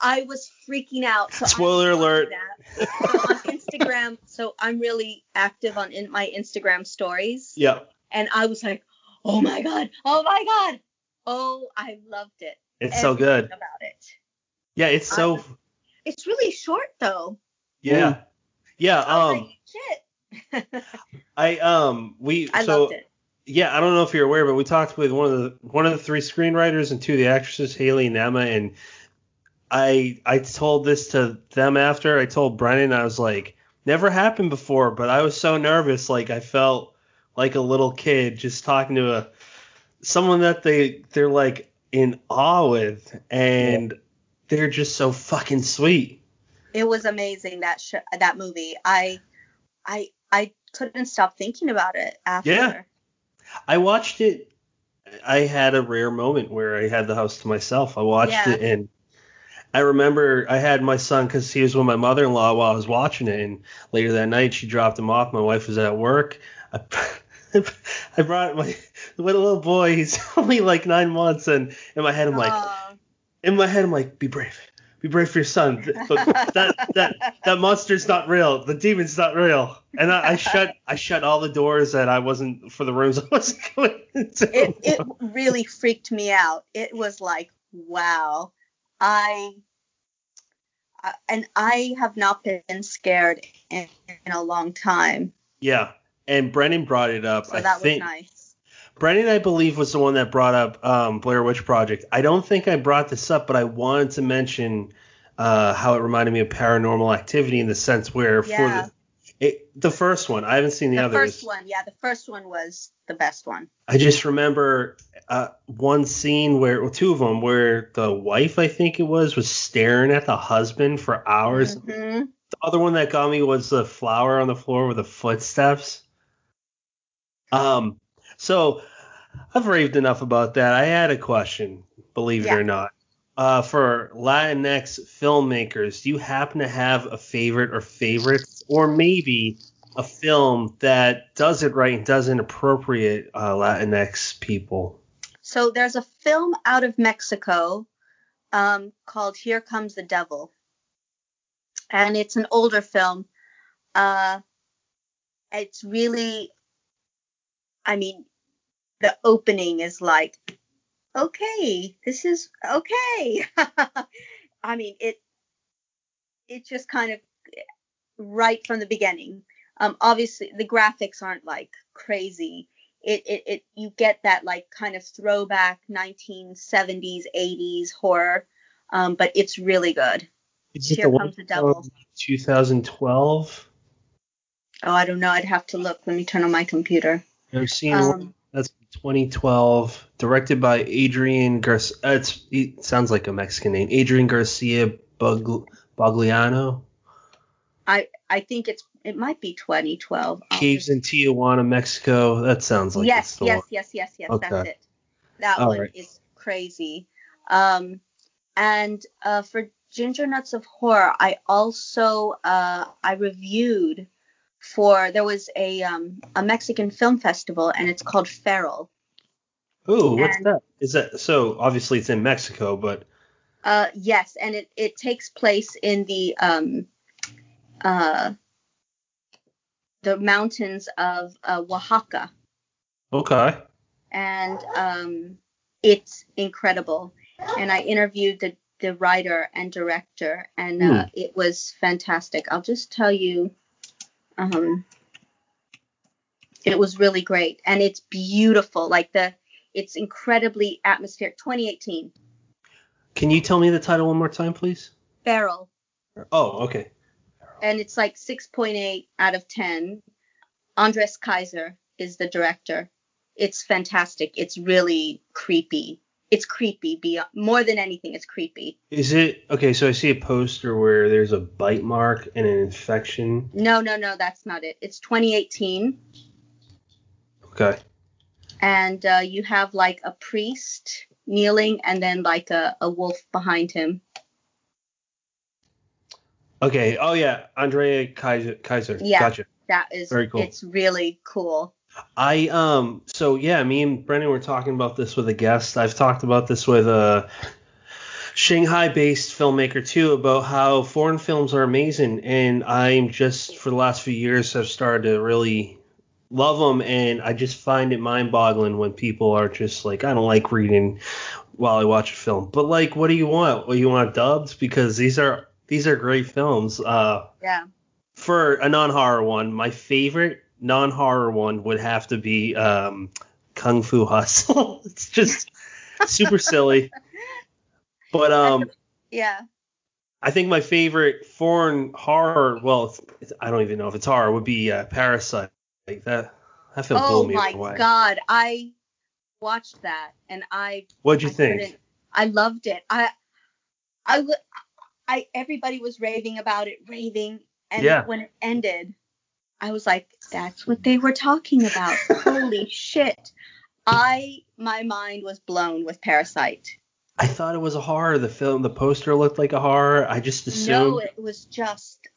I was freaking out. So spoiler alert. So on Instagram, so I'm really active on my Instagram stories. Yeah. And I was like, oh my God. Oh, I loved it. It's so good. About it. Yeah, it's so. It's really short though. Yeah. Ooh. Yeah. Shit. I loved it. Yeah, I don't know if you're aware, but we talked with one of the three screenwriters and two of the actresses, Haley and Emma, and I told this to them after. I told Brennan, I was like, never happened before, but I was so nervous, like I felt like a little kid just talking to someone that they're like in awe with, and they're just so fucking sweet. It was amazing, that movie. I couldn't stop thinking about it after. Yeah, I watched it. I had a rare moment where I had the house to myself. I watched it, and I remember I had my son because he was with my mother-in-law while I was watching it, and later that night she dropped him off. My wife was at work. I brought my little boy. He's only like 9 months, and in my head I'm like, be brave for your son. Look, that monster's not real. The demon's not real. And I shut all the doors that I wasn't for the rooms I wasn't going into. It really freaked me out. It was like, wow, I have not been scared in a long time. Yeah. And Brennan brought it up. So that was nice. Brennan, I believe, was the one that brought up Blair Witch Project. I don't think I brought this up, but I wanted to mention how it reminded me of Paranormal Activity in the sense where for the first one, I haven't seen the others. The first one, the first one was the best one. I just remember one scene two of them, where the wife, I think it was staring at the husband for hours. Mm-hmm. The other one that got me was the flower on the floor with the footsteps. So I've raved enough about that. I had a question, believe it or not, for Latinx filmmakers. Do you happen to have a favorite or favorites, or maybe a film that does it right and doesn't appropriate Latinx people? So there's a film out of Mexico called Here Comes the Devil. And it's an older film. It's really, the opening is like, okay, this is okay. I mean, it it's just kind of right from the beginning. Obviously, the graphics aren't like crazy. It you get that like kind of throwback 1970s, 80s horror, but it's really good. Is it Here the Comes the Devil. 2012? Oh, I don't know. I'd have to look. Let me turn on my computer. I've seen one that's 2012, directed by Adrian Garcia. It sounds like a Mexican name. Adrian Garcia Bogliano. I think it might be 2012. Caves in Tijuana, Mexico. That sounds like yes, it's the yes, one. Yes. Okay. That's it. That All one right. is crazy. And for Ginger Nuts of Horror, I also I reviewed for there was a Mexican film festival and it's called Feral. Ooh, what's that? Is that so? Obviously, it's in Mexico, but yes, and it takes place in the mountains of Oaxaca. Okay. And it's incredible. And I interviewed the writer and director, and it was fantastic. I'll just tell you, it was really great, and it's beautiful. Like it's incredibly atmospheric. 2018. Can you tell me the title one more time, please? Feral. Oh, okay. And it's like 6.8 out of 10. Andres Kaiser is the director. It's fantastic. It's really creepy. It's creepy beyond, more than anything. It's creepy. Is it okay? So I see a poster where there's a bite mark and an infection. No, that's not it. It's 2018. Okay. And you have like a priest kneeling and then like a wolf behind him. Okay. Oh yeah, Andrea Kaiser. Yeah. Gotcha. That is very cool. It's really cool. Me and Brennan were talking about this with a guest. I've talked about this with a Shanghai-based filmmaker too, about how foreign films are amazing, and I'm just for the last few years have started to really love them, and I just find it mind-boggling when people are just like, I don't like reading while I watch a film, but like, what do you want? Well, you want dubbed because these are great films. Yeah. For a non-horror one, my favorite non-horror one would have to be Kung Fu Hustle. It's just super silly, but yeah, I think my favorite foreign horror, well, I don't even know if it's horror, would be Parasite. Like that film blew me away. Oh my god, I watched that and I. What'd you think? I loved it. I everybody was raving about it, and yeah. When it ended, I was like, that's what they were talking about. Holy shit. My mind was blown with Parasite. I thought it was a horror. The film, the poster looked like a horror. I just assumed. No, it was just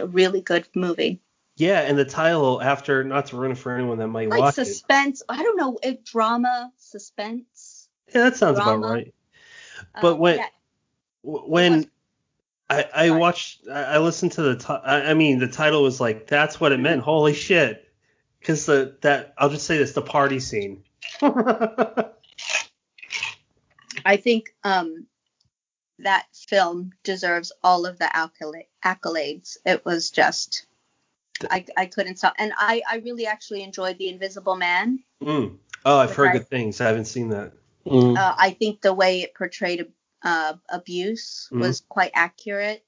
a really good movie. Yeah. And the title after, not to ruin it for anyone that might like watch suspense, it. Suspense. I don't know. Drama, suspense. Yeah, that sounds about right. But when I watched, I listened to the title was like, that's what it meant. Holy shit. Because I'll just say this, the party scene. I think that film deserves all of the accolades. It was just, I couldn't stop. And I really actually enjoyed The Invisible Man. Mm. Oh, I've heard good things. I haven't seen that. Mm. I think the way it portrayed abuse was quite accurate.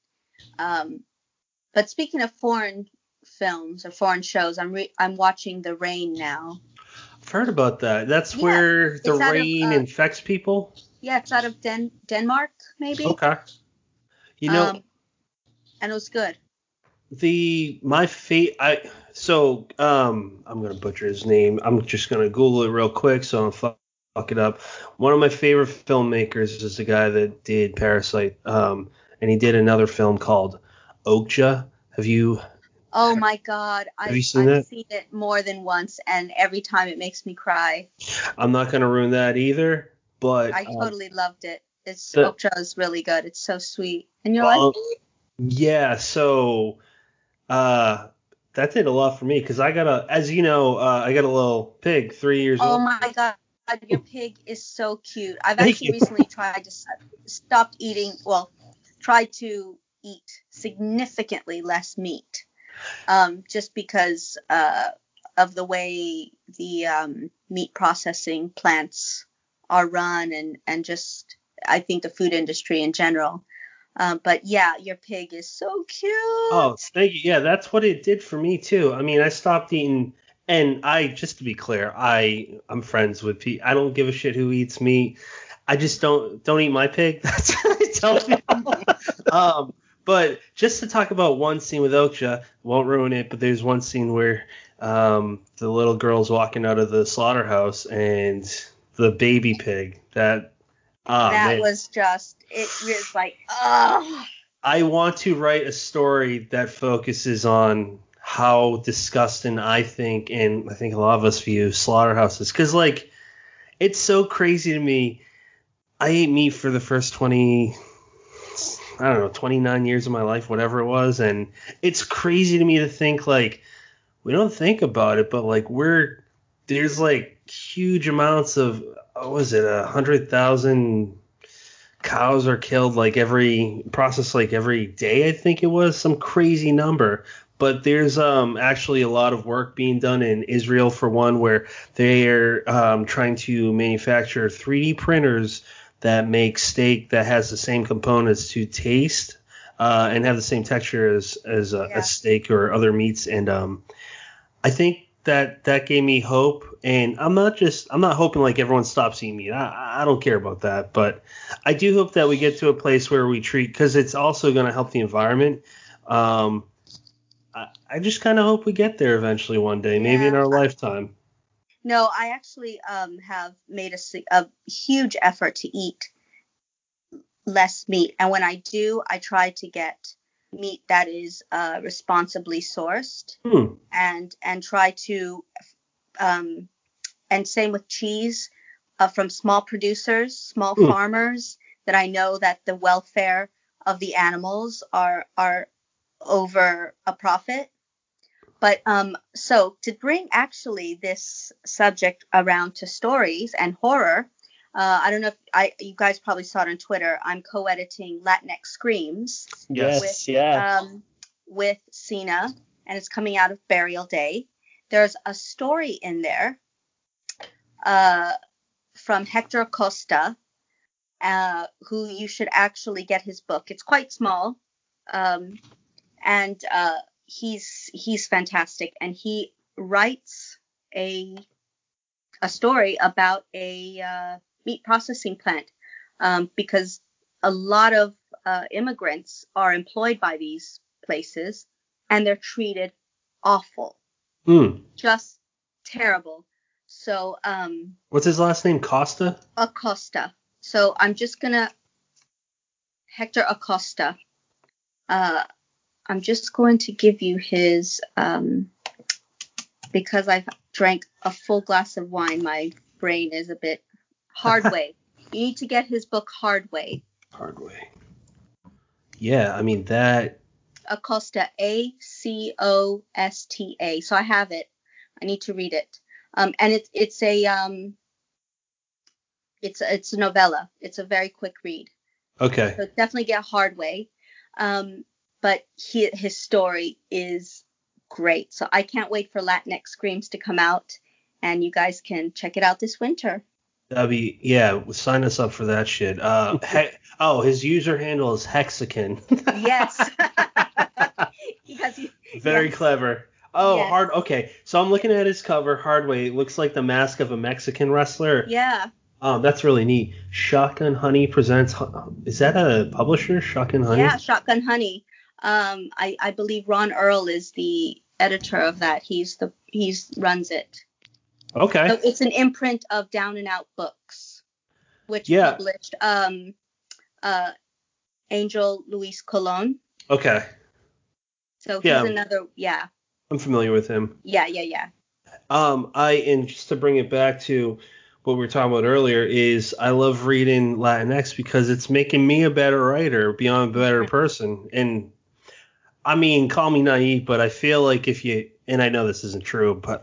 But speaking of foreign films or foreign shows, I'm watching The Rain now. I've heard about that. That's where The Rain infects people? Yeah, it's out of Denmark, maybe. Okay. You know, and it was good. I'm going to butcher his name. I'm just going to Google it real quick so I'm fuck it up. One of my favorite filmmakers is the guy that did Parasite, and he did another film called Okja. Have you? Oh my God, I've seen it more than once, and every time it makes me cry. I'm not gonna ruin that either, but I totally loved it. Okja is really good. It's so sweet, and you're like, yeah. So, that did a lot for me because I got a little pig 3 years old. Oh my God. Your pig is so cute. I've actually recently tried to stop eating. Well, try to eat significantly less meat, just because of the way the meat processing plants are run, and just I think the food industry in general. But yeah, your pig is so cute. Oh, thank you. Yeah, that's what it did for me too. I mean, I stopped eating, and I, just to be clear, I'm friends with Pete. I don't give a shit who eats meat. I just don't eat my pig. That's what I tell people. But just to talk about one scene with Oksha, won't ruin it, but there's one scene where the little girl's walking out of the slaughterhouse and the baby pig that. That was just, it was like, oh. I want to write a story that focuses on how disgusting I think, and I think a lot of us view slaughterhouses. Because, like, it's so crazy to me. I ate meat for the first 29 years of my life, whatever it was. And it's crazy to me to think, like, we don't think about it, but, like, there's, like, huge amounts of... What was it? 100,000 cows are killed every day. I think it was some crazy number. But there's actually a lot of work being done in Israel, for one, where they're trying to manufacture 3D printers that make steak that has the same components to taste and have the same texture as a steak or other meats. And I think that gave me hope. And I'm not hoping like everyone stops eating meat. I don't care about that, but I do hope that we get to a place where we treat, because it's also going to help the environment. I just kind of hope we get there eventually one day, maybe in our lifetime. No, I actually have made a huge effort to eat less meat, and when I do, I try to get meat that is responsibly sourced, and try to. And same with cheese from small producers, small farmers, that I know that the welfare of the animals are over a profit. But so to bring actually this subject around to stories and horror, I don't know if you guys probably saw it on Twitter. I'm co-editing Latinx Screams. Yes, with Sina, and it's coming out of Burial Day. There's a story in there from Hector Acosta, who you should actually get his book. It's quite small, and he's fantastic. And he writes a story about a meat processing plant, because a lot of immigrants are employed by these places, and they're treated awful. Just terrible. So what's his last name? Acosta. So I'm just gonna Hector Acosta. I'm just going to give you his because I've drank a full glass of wine, my brain is a bit Hard Way. You need to get his book Hard Way. Yeah, I mean that Acosta, Acosta. So I have it. I need to read it. And it's a novella. It's a very quick read. Okay. So definitely get Hard Way. But his story is great. So I can't wait for Latinx Screams to come out, and you guys can check it out this winter. Sign us up for that shit. His user handle is Hexakin. Yes. Very clever. Oh, yes. Hard. Okay, so I'm looking at his cover, Hard Way. It looks like the mask of a Mexican wrestler. Yeah. That's really neat. Shotgun Honey presents. Is that a publisher? Shotgun Honey. Yeah, Shotgun Honey. I believe Ron Earl is the editor of that. He runs it. Okay. So it's an imprint of Down and Out Books, which published Angel Luis Colon. Okay. So he's another. I'm familiar with him. Yeah. And just to bring it back to what we were talking about earlier, is I love reading Latinx because it's making me a better writer, beyond a better person. And I mean, call me naive, but I feel like if you, and I know this isn't true, but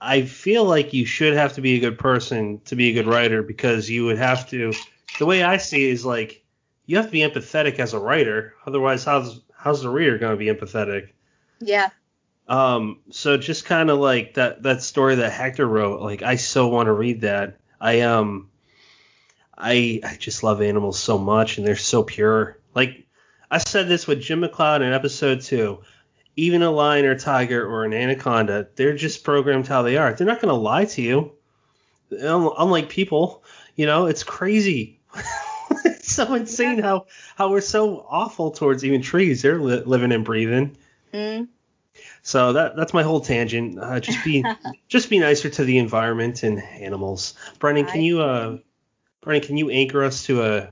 I feel like you should have to be a good person to be a good writer, because you would have to, the way I see it is like, you have to be empathetic as a writer. Otherwise, how's the reader going to be empathetic? Yeah. So just kind of like that story that Hector wrote, like, I so want to read that. I just love animals so much, and they're so pure. Like, I said this with Jim McCloud in episode 2. Even a lion or tiger or an anaconda, they're just programmed how they are. They're not going to lie to you. Unlike people, you know, it's crazy. It's so insane how we're so awful towards even trees. They're living and breathing. Mm. So that's my whole tangent. Just be nicer to the environment and animals. Brennan, can you anchor us to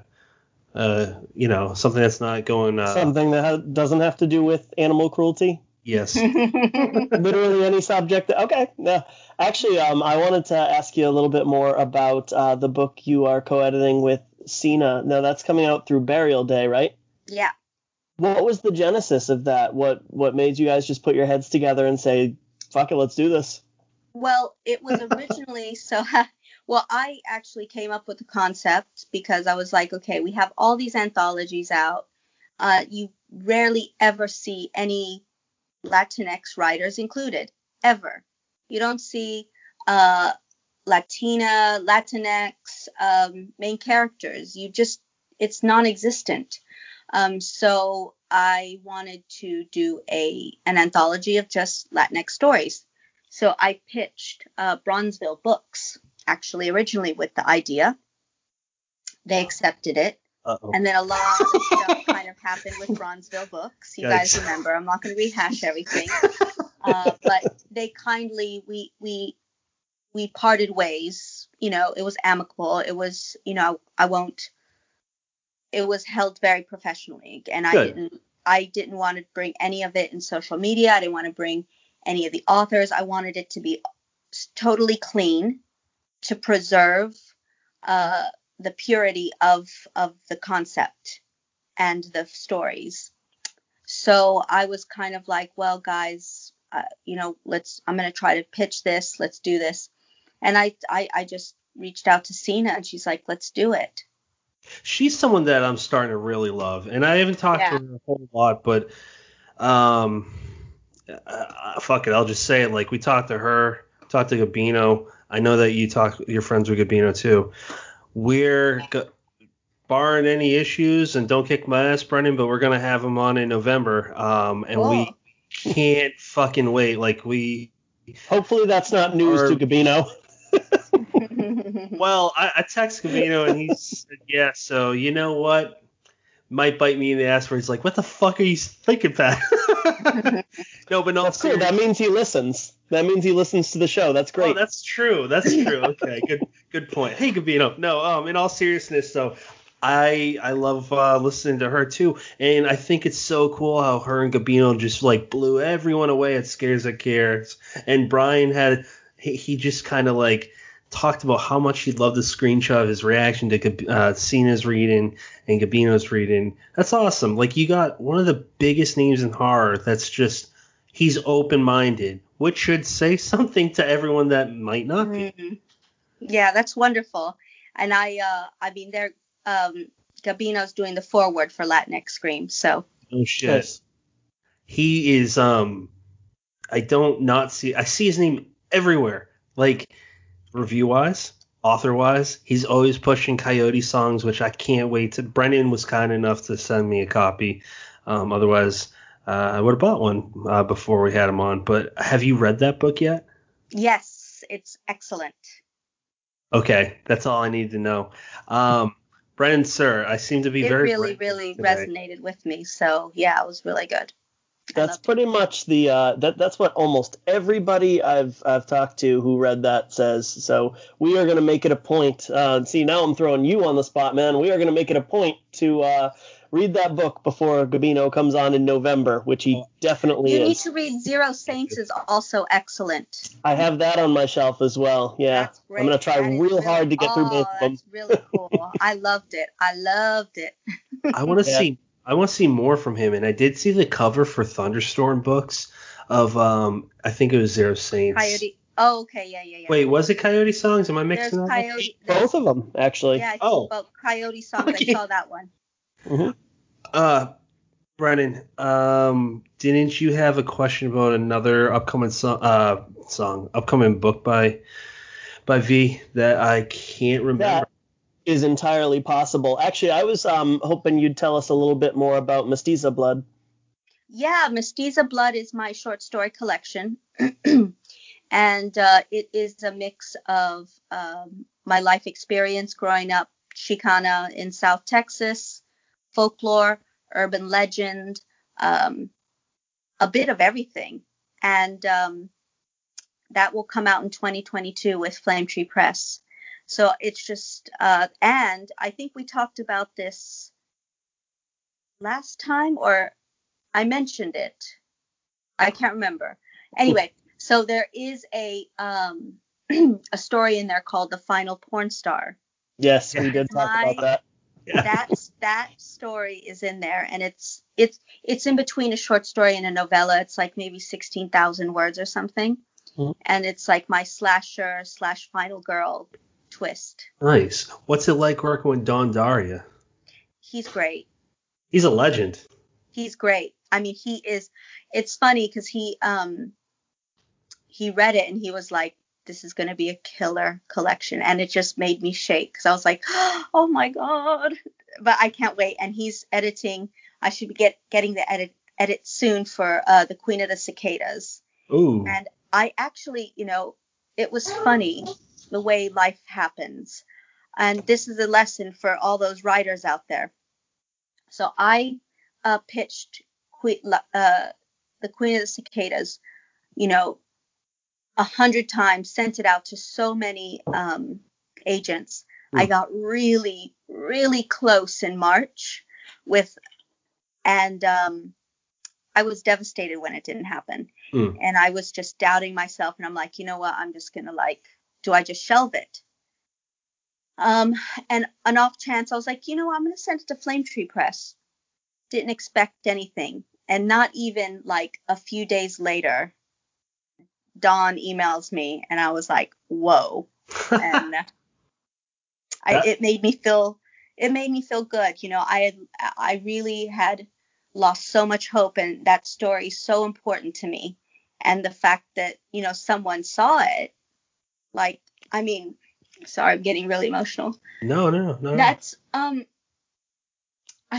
something that's not going... something that doesn't have to do with animal cruelty? Yes. Literally any subject. Okay. Yeah. Actually, I wanted to ask you a little bit more about the book you are co-editing with Sina. Now, that's coming out through Burial Day, right? Yeah. What was the genesis of that? What made you guys just put your heads together and say, fuck it, let's do this? Well, it was originally... I actually came up with the concept because I was like, okay, we have all these anthologies out. You rarely ever see any Latinx writers included, ever. You don't see Latinx main characters. It's non-existent. So I wanted to do an anthology of just Latinx stories. So I pitched Bronzeville Books. Actually originally with the idea. They accepted it. Uh-oh. And then a lot of stuff kind of happened with Bronzeville Books. You guys remember, I'm not going to rehash everything. But they kindly, we parted ways. You know, it was amicable. It was, you know, it was held very professionally. And good. I didn't want to bring any of it in social media. I didn't want to bring any of the authors. I wanted it to be totally clean, to preserve the purity of the concept and the stories. So I was kind of like, well, guys, I'm going to try to pitch this. Let's do this. And I just reached out to Sina, and she's like, let's do it. She's someone that I'm starting to really love. And I haven't talked to her a whole lot, but fuck it. I'll just say it. Like, we talked to her, talked to Gabino. I know that you're friends with Gabino too. We're barring any issues, and don't kick my ass, Brennan, but we're going to have him on in November. And we can't fucking wait. Like, hopefully that's not news to Gabino. Well, I text Gabino and he said, yeah, so you know what? Might bite me in the ass, where he's like, what the fuck are you thinking, Pat? No, but no. That's cool. That means he listens. That means he listens to the show. That's great. Oh, that's true. That's true. Okay, good point. Hey, Gabino. No, in all seriousness, though, I love listening to her too, and I think it's so cool how her and Gabino just like blew everyone away at Scares That Cares, and Brian he just kind of like talked about how much he loved the screenshot of his reaction to Cena's reading and Gabino's reading. That's awesome. Like, you got one of the biggest names in horror that's just, he's open-minded, which should say something to everyone that might not be. Mm-hmm. Yeah, that's wonderful. And Gabino's doing the foreword for Latinx Screams, so. Oh, shit. Yes. He is, I see his name everywhere. Like, review-wise, author-wise, he's always pushing Coyote Songs, which I can't wait to. Brennan was kind enough to send me a copy. Otherwise, I would have bought one before we had him on. But have you read that book yet? Yes, it's excellent. Okay, that's all I need to know. Brennan, sir, I seem to be very... It really, really resonated with me. So, yeah, it was really good. That's pretty much the that's what almost everybody I've talked to who read that says. So we are going to make it a point. See, now I'm throwing you on the spot, man. We are going to make it a point to read that book before Gabino comes on in November, which he definitely is. You need to read Zero Saints is also excellent. I have that on my shelf as well. Yeah, that's great. I'm going to try real hard to get through both of them. That's really cool. I loved it. I want to see. I want to see more from him, and I did see the cover for Thunderstorm Books of, I think it was Zero Saints. Coyote. Oh, okay, yeah. Wait, was it Coyote Songs? Am I mixing up? Both of them, actually. Yeah, I think Coyote Songs. Okay. I saw that one. Mm-hmm. Brennan, didn't you have a question about another upcoming upcoming book by V that I can't remember? That is entirely possible. Actually, I was hoping you'd tell us a little bit more about Mestiza Blood. Yeah, Mestiza Blood is my short story collection, and it is a mix of my life experience growing up Chicana in South Texas, folklore, urban legend, a bit of everything. And that will come out in 2022 with Flame Tree Press. So it's just, and I think we talked about this last time, or I mentioned it. I can't remember. Anyway, so there is a story in there called The Final Porn Star. Yes, we did talk about that. Yeah. That story is in there, and it's in between a short story and a novella. It's like maybe 16,000 words or something, mm-hmm. and it's like my slasher / final girl twist. Nice. What's it like working with Don D'Auria? He's great. He's a legend. He's great. I mean, he is. It's funny because he read it and he was like, this is going to be a killer collection. And it just made me shake because I was like, oh, my God. But I can't wait. And he's editing. I should be getting the edit soon for the Queen of the Cicadas. Ooh. And I actually, it was funny the way life happens. And this is a lesson for all those writers out there. So I pitched the Queen of the Cicadas, 100 times, sent it out to so many agents. I got really, really close in March and I was devastated when it didn't happen. And I was just doubting myself. And I'm like, you know what? I'm just going to do I just shelve it? And an off chance, I was like, I'm going to send it to Flame Tree Press. Didn't expect anything. And not even a few days later, Don emails me, and I was like, whoa. And it made me feel good. I really had lost so much hope, and that story is so important to me. And the fact that, someone saw it, sorry, I'm getting really emotional. No. That's, I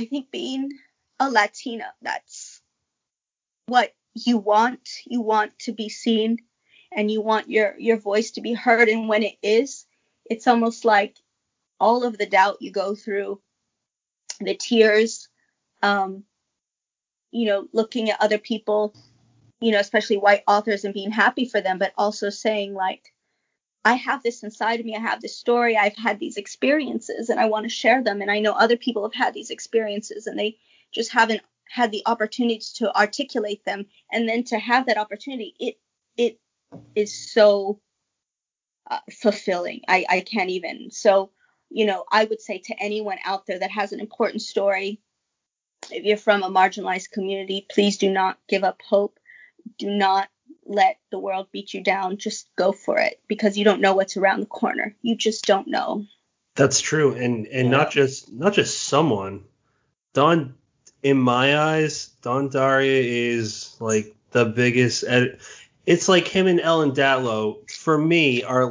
think being a Latina, that's what you want to be seen, and you want your voice to be heard. And when it is, it's almost like all of the doubt you go through, the tears, looking at other people, especially white authors, and being happy for them, but also saying I have this inside of me. I have this story. I've had these experiences and I want to share them. And I know other people have had these experiences and they just haven't had the opportunity to articulate them, and then to have that opportunity, it is so fulfilling. I can't even. So, I would say to anyone out there that has an important story, if you're from a marginalized community, please do not give up hope. Do not let the world beat you down. Just go for it, because you don't know what's around the corner. You just don't know. That's true. And not just someone. Don, in my eyes, Don D'Auria is the biggest. It's him and Ellen Datlow, for me, are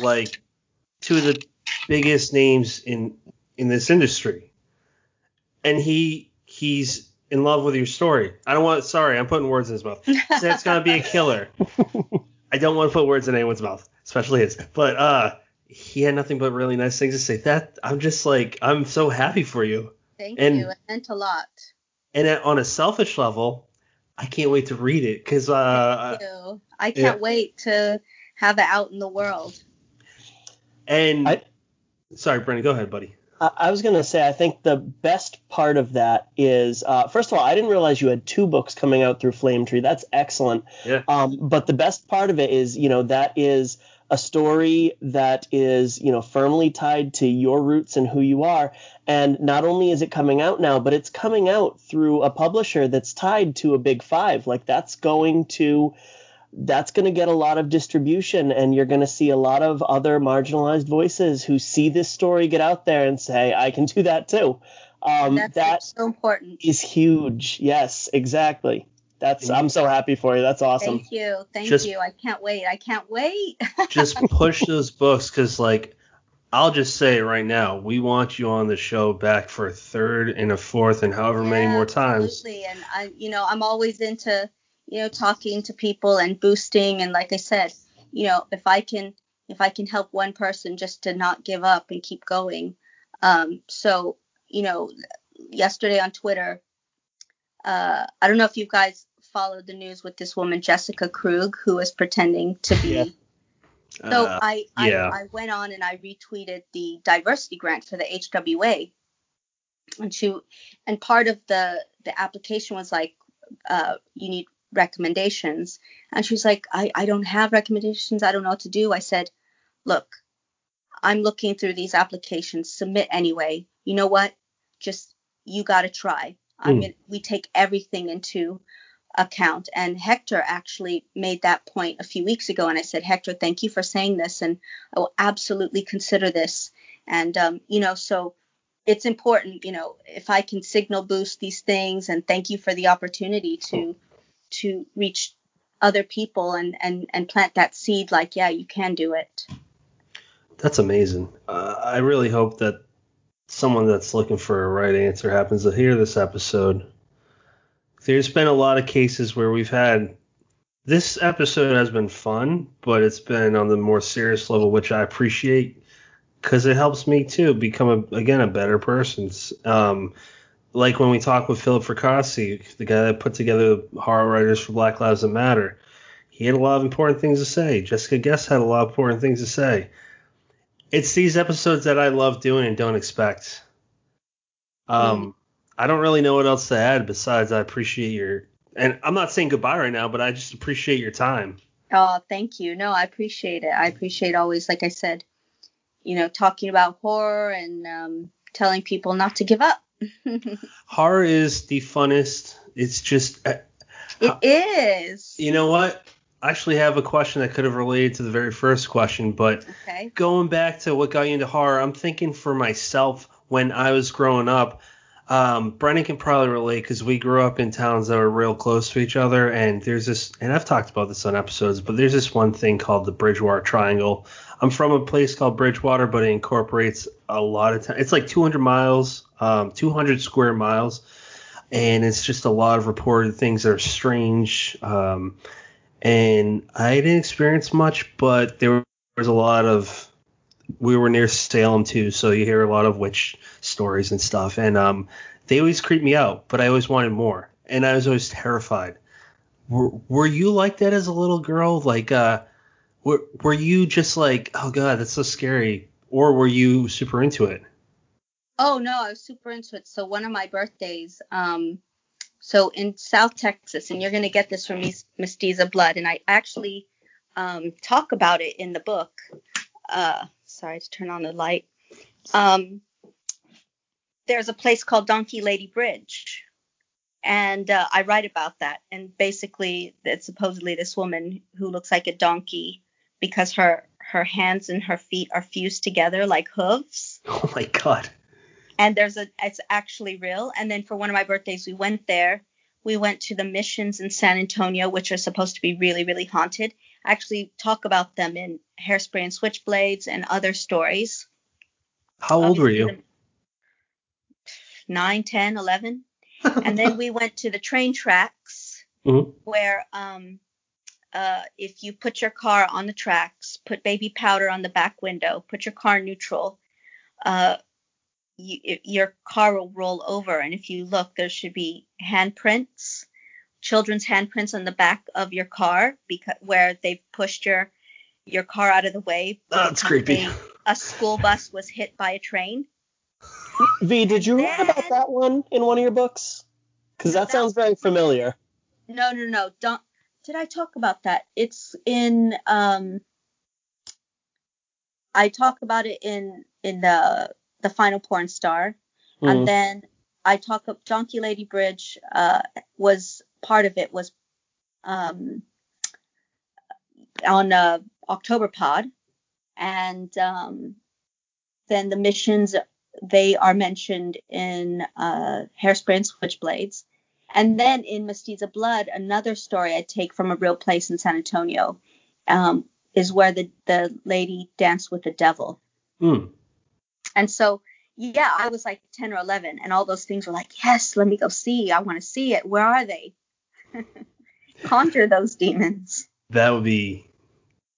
two of the biggest names in this industry. And he's in love with your story. Sorry, I'm putting words in his mouth. That's gonna be a killer. I don't want to put words in anyone's mouth, especially his. But he had nothing but really nice things to say. That I'm just I'm so happy for you. Thank you. It meant a lot. And on a selfish level, I can't wait to read it because I can't wait to have it out in the world. And sorry, Brennan, go ahead, buddy. I was going to say, I think the best part of that is, first of all, I didn't realize you had 2 books coming out through Flame Tree. That's excellent. Yeah. But the best part of it is, that is a story that is, firmly tied to your roots and who you are. And not only is it coming out now, but it's coming out through a publisher that's tied to a big five. That's going to get a lot of distribution, and you're going to see a lot of other marginalized voices who see this story get out there and say, I can do that too. That's so important. Is huge. Yes, exactly. I'm so happy for you. That's awesome. Thank you. I can't wait. Just push those books, because I'll just say right now, we want you on the show back for a third and a fourth and however many more times. Absolutely. And I'm always into, talking to people and boosting. And like I said, if I can help one person just to not give up and keep going. Yesterday on Twitter, I don't know if you guys followed the news with this woman, Jessica Krug, who was pretending to be. Yeah. I went on and I retweeted the diversity grant for the HWA, and part of the application was you need recommendations, and she was like, I don't have recommendations, I don't know what to do. I said, look, I'm looking through these applications, submit anyway. You know what? Just you got to try. We take everything into account. And Hector actually made that point a few weeks ago, and I said, Hector, thank you for saying this, and I will absolutely consider this. And so it's important, if I can signal boost these things, and thank you for the opportunity to reach other people and plant that seed, you can do it. That's amazing. I really hope that someone that's looking for a right answer happens to hear this episode. There's been a lot of cases where we've had, this episode has been fun, but it's been on the more serious level, which I appreciate, because it helps me too become a better person. Like when we talked with Philip Fricassi, the guy that put together Horror Writers for Black Lives That Matter, he had a lot of important things to say. Jessica Guest had a lot of important things to say. It's these episodes that I love doing and don't expect. I don't really know what else to add besides I appreciate and I'm not saying goodbye right now, but I just appreciate your time. Oh, thank you. No, I appreciate it. I appreciate always, like I said, talking about horror and telling people not to give up. Horror is the funnest. It's just. It is. You know what? I actually have a question that could have related to the very first question, but Going back to what got you into horror, I'm thinking for myself when I was growing up. Brennan can probably relate because we grew up in towns that were real close to each other. And there's this, and I've talked about this on episodes, but there's this one thing called the Bridgewater Triangle. I'm from a place called Bridgewater, but it incorporates a lot of it's 200 square miles. And it's just a lot of reported things that are strange. And I didn't experience much, but there was a lot of, we were near Salem too. So you hear a lot of witch stories and stuff, and they always creep me out, but I always wanted more, and I was always terrified. Were you like that as a little girl? Were you just like, oh god, that's so scary, or were you super into it? Oh no, I was super into it. So one of my birthdays, so in South Texas, and you're gonna get this from Mestiza Blood, and I actually talk about it in the book. Sorry to turn on the light. There's a place called Donkey Lady Bridge, and I write about that. And basically, it's supposedly this woman who looks like a donkey because her hands and her feet are fused together like hooves. Oh my god! And it's actually real. And then for one of my birthdays, we went there. We went to the missions in San Antonio, which are supposed to be really, really haunted. I actually talk about them in Hairspray and Switchblades and other stories. How old were you? 9, 10, 11. And then we went to the train tracks, mm-hmm. where if you put your car on the tracks, put baby powder on the back window, put your car neutral, your car will roll over. And if you look, there should be handprints, children's handprints on the back of your car, because where they've pushed your car out of the way. That's creepy. A school bus was hit by a train. V, did you read about that one in one of your books? Because that sounds very familiar. No. Don't. Did I talk about that? It's in. I talk about it in the final Porn Star, and then I talk about Donkey Lady Bridge. Was part of it was on October Pod, and then the missions They are mentioned in Hairspray and Switchblades. And then in Mestiza Blood, another story I take from a real place in San Antonio, is where the lady danced with the devil. Mm. And so, yeah, I was like 10 or 11, and all those things were like, yes, let me go see. I want to see it. Where are they? Conjure those demons. That would be...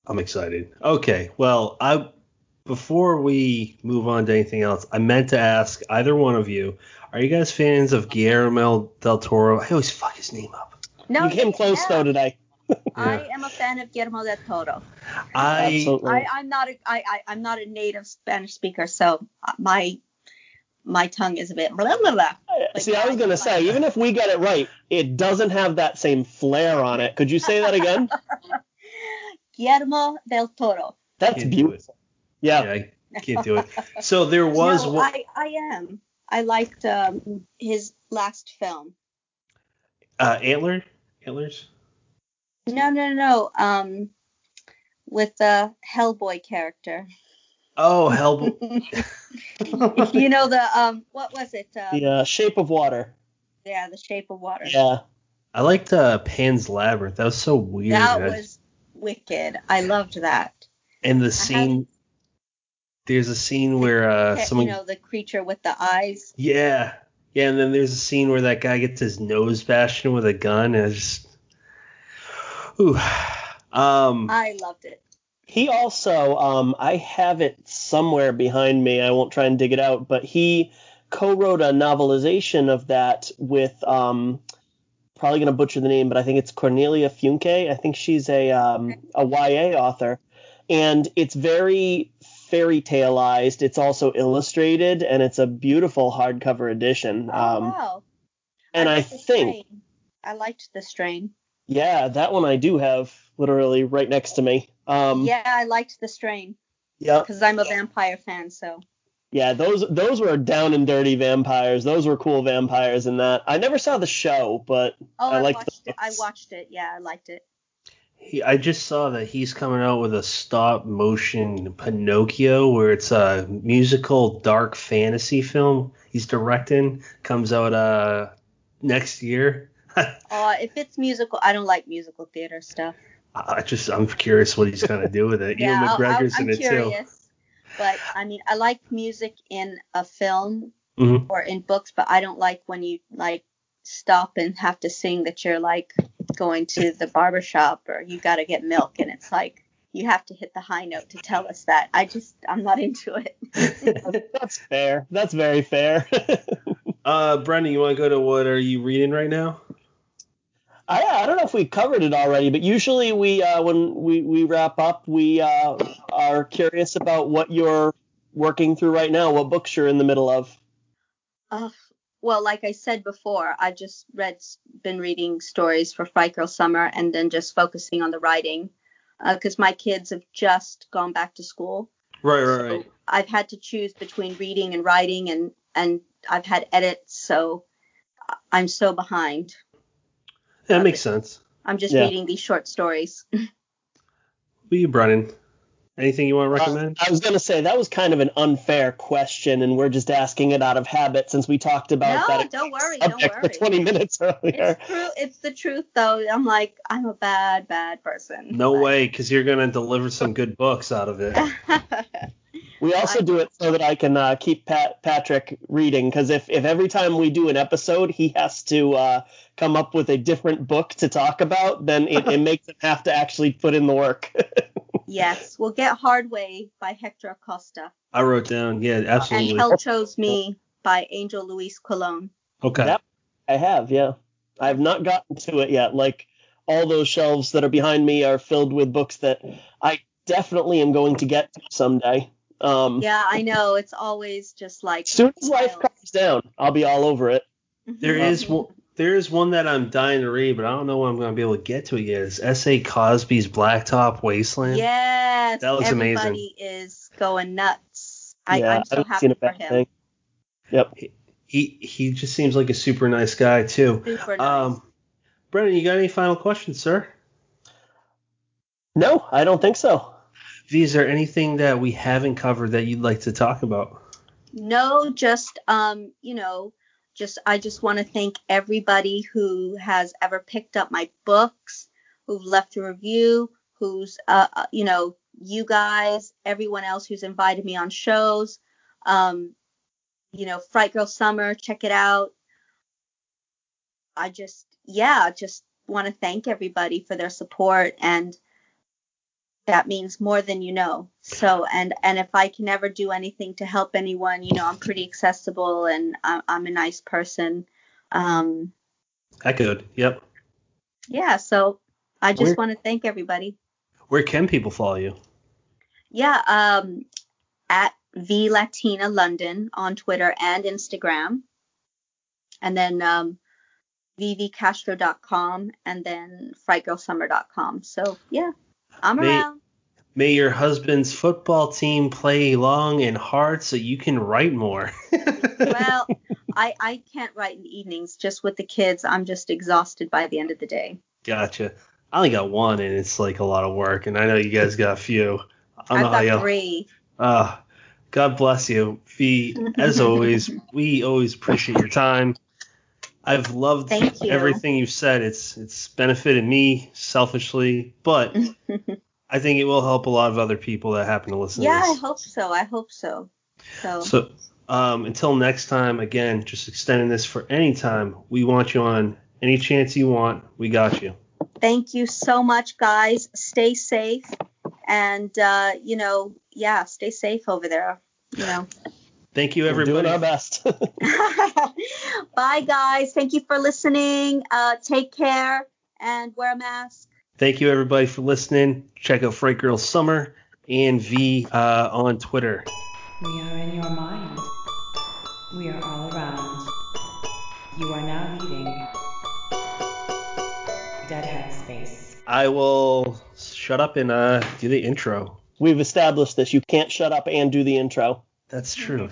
I'm excited. Okay, well, before we move on to anything else, I meant to ask either one of you, are you guys fans of Guillermo del Toro? I always fuck his name up. No, you came close, though, today. I am a fan of Guillermo del Toro. I'm not a native Spanish speaker, so my tongue is a bit blah, blah, blah. See, I was going to say, even if we got it right, it doesn't have that same flair on it. Could you say that again? Guillermo del Toro. That's beautiful. Yeah, I can't do it. So there was one. I am. I liked his last film. Antlers? No. With the Hellboy character. Oh, Hellboy. You know the what was it? The Shape of Water. Yeah, The Shape of Water. Yeah. I liked Pan's Labyrinth. That was so weird. That was wicked. I loved that. And the scene. There's a scene where someone... You know, the creature with the eyes. Yeah. Yeah, and then there's a scene where that guy gets his nose bashed in with a gun, and it's just... Ooh. I loved it. He also... I have it somewhere behind me. I won't try and dig it out, but he co-wrote a novelization of that with... probably going to butcher the name, but I think it's Cornelia Funke. I think she's a YA author. And it's very... fairy taleized. It's also illustrated, and it's a beautiful hardcover edition. Wow. And I liked The Strain. Yeah, that one I do have literally right next to me. Yeah, I liked The Strain. Yeah. Because I'm a vampire fan, so. Yeah, those were down and dirty vampires. Those were cool vampires in that. I never saw the show, but I liked it. I watched it. Yeah, I liked it. I just saw that he's coming out with a stop-motion Pinocchio, where it's a musical dark fantasy film he's directing. Comes out next year. If it's musical, I don't like musical theater stuff. I'm curious what he's going to do with it. Yeah, Ewan McGregor's in it, too. I'm curious, but, I mean, I like music in a film mm-hmm. or in books, but I don't like when you, like, stop and have to sing that you're, like... going to the barbershop or you got to get milk, and it's like you have to hit the high note to tell us that. I'm not into it. That's fair. That's very fair. Brendan, you want to go to what are you reading right now? I don't know if we covered it already, but usually we when we wrap up, we are curious about what you're working through right now, what books you're in the middle of. Well, like I said before, I've just been reading stories for Fright Girl Summer and then just focusing on the writing because my kids have just gone back to school. Right. I've had to choose between reading and writing, and I've had edits, so I'm so behind. That makes sense. I'm just reading these short stories. Will you, Brennan? Anything you want to recommend? I was going to say, that was kind of an unfair question, and we're just asking it out of habit since we talked about that. No, don't worry. For 20 minutes earlier. It's true. It's the truth, though. I'm like, I'm a bad, bad person. No way, because you're going to deliver some good books out of it. We also do it so that I can keep Patrick reading, because if every time we do an episode, he has to come up with a different book to talk about, then it makes him have to actually put in the work. Yes, we'll get Hard Way by Hector Acosta. I wrote down, yeah, absolutely. And Hell Chose Me by Angel Luis Colon. Okay. That I have, yeah. I have not gotten to it yet. Like, all those shelves that are behind me are filled with books that I definitely am going to get to someday. Yeah, I know. It's always just like... As soon as life calms down, I'll be all over it. There is one that I'm dying to read, but I don't know when I'm going to be able to get to it yet. It's S.A. Cosby's Blacktop Wasteland. Yes. That looks amazing. Everybody is going nuts. I'm so happy for him. Yep. He just seems like a super nice guy, too. Super nice. Brennan, you got any final questions, sir? No, I don't think so. Is there anything that we haven't covered that you'd like to talk about? No, just, I just want to thank everybody who has ever picked up my books, who've left a review, who's, you guys, everyone else who's invited me on shows. Fright Girl Summer, check it out. I just want to thank everybody for their support, and that means more than you know. So, and if I can ever do anything to help anyone, I'm pretty accessible and I'm a nice person. Echoed. Yep. Yeah. So I just want to thank everybody. Where can people follow you? Yeah. At V Latina London on Twitter and Instagram. And then, vvcastro.com and then frightgirlsummer.com. So yeah. I'm around. May your husband's football team play long and hard so you can write more. Well, I can't write in the evenings just with the kids. I'm just exhausted by the end of the day. Gotcha. I only got one, and it's like a lot of work. And I know you guys got a few. I've got three. God bless you, V. As always, we always appreciate your time. I've loved everything you've said. It's benefited me selfishly, but I think it will help a lot of other people that happen to listen to this. Yeah, I hope so. So, until next time, again, just extending this for any time. We want you on any chance you want. We got you. Thank you so much, guys. Stay safe. And, stay safe over there, Thank you, everybody. We're doing our best. Bye, guys. Thank you for listening. Take care and wear a mask. Thank you, everybody, for listening. Check out Fright Girl Summer and V on Twitter. We are in your mind. We are all around. You are now leaving Deadhead Space. I will shut up and do the intro. We've established this. You can't shut up and do the intro. That's true.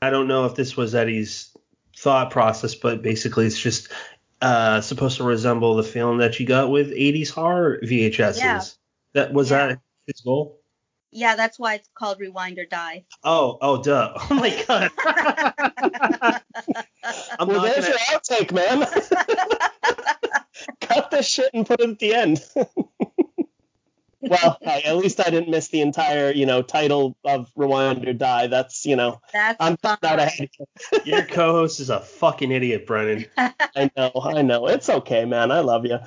I don't know if this was Eddie's thought process, but basically it's just supposed to resemble the feeling that you got with 80s horror VHSs. Yeah. That was his goal? Yeah, that's why it's called Rewind or Die. Oh, duh. Oh, my God. There's your outtake, man. Cut this shit and put it at the end. Well, hey, at least I didn't miss the entire, title of Rewind or Die. That's, I'm not ahead. Your co-host is a fucking idiot, Brennan. I know. It's okay, man. I love you.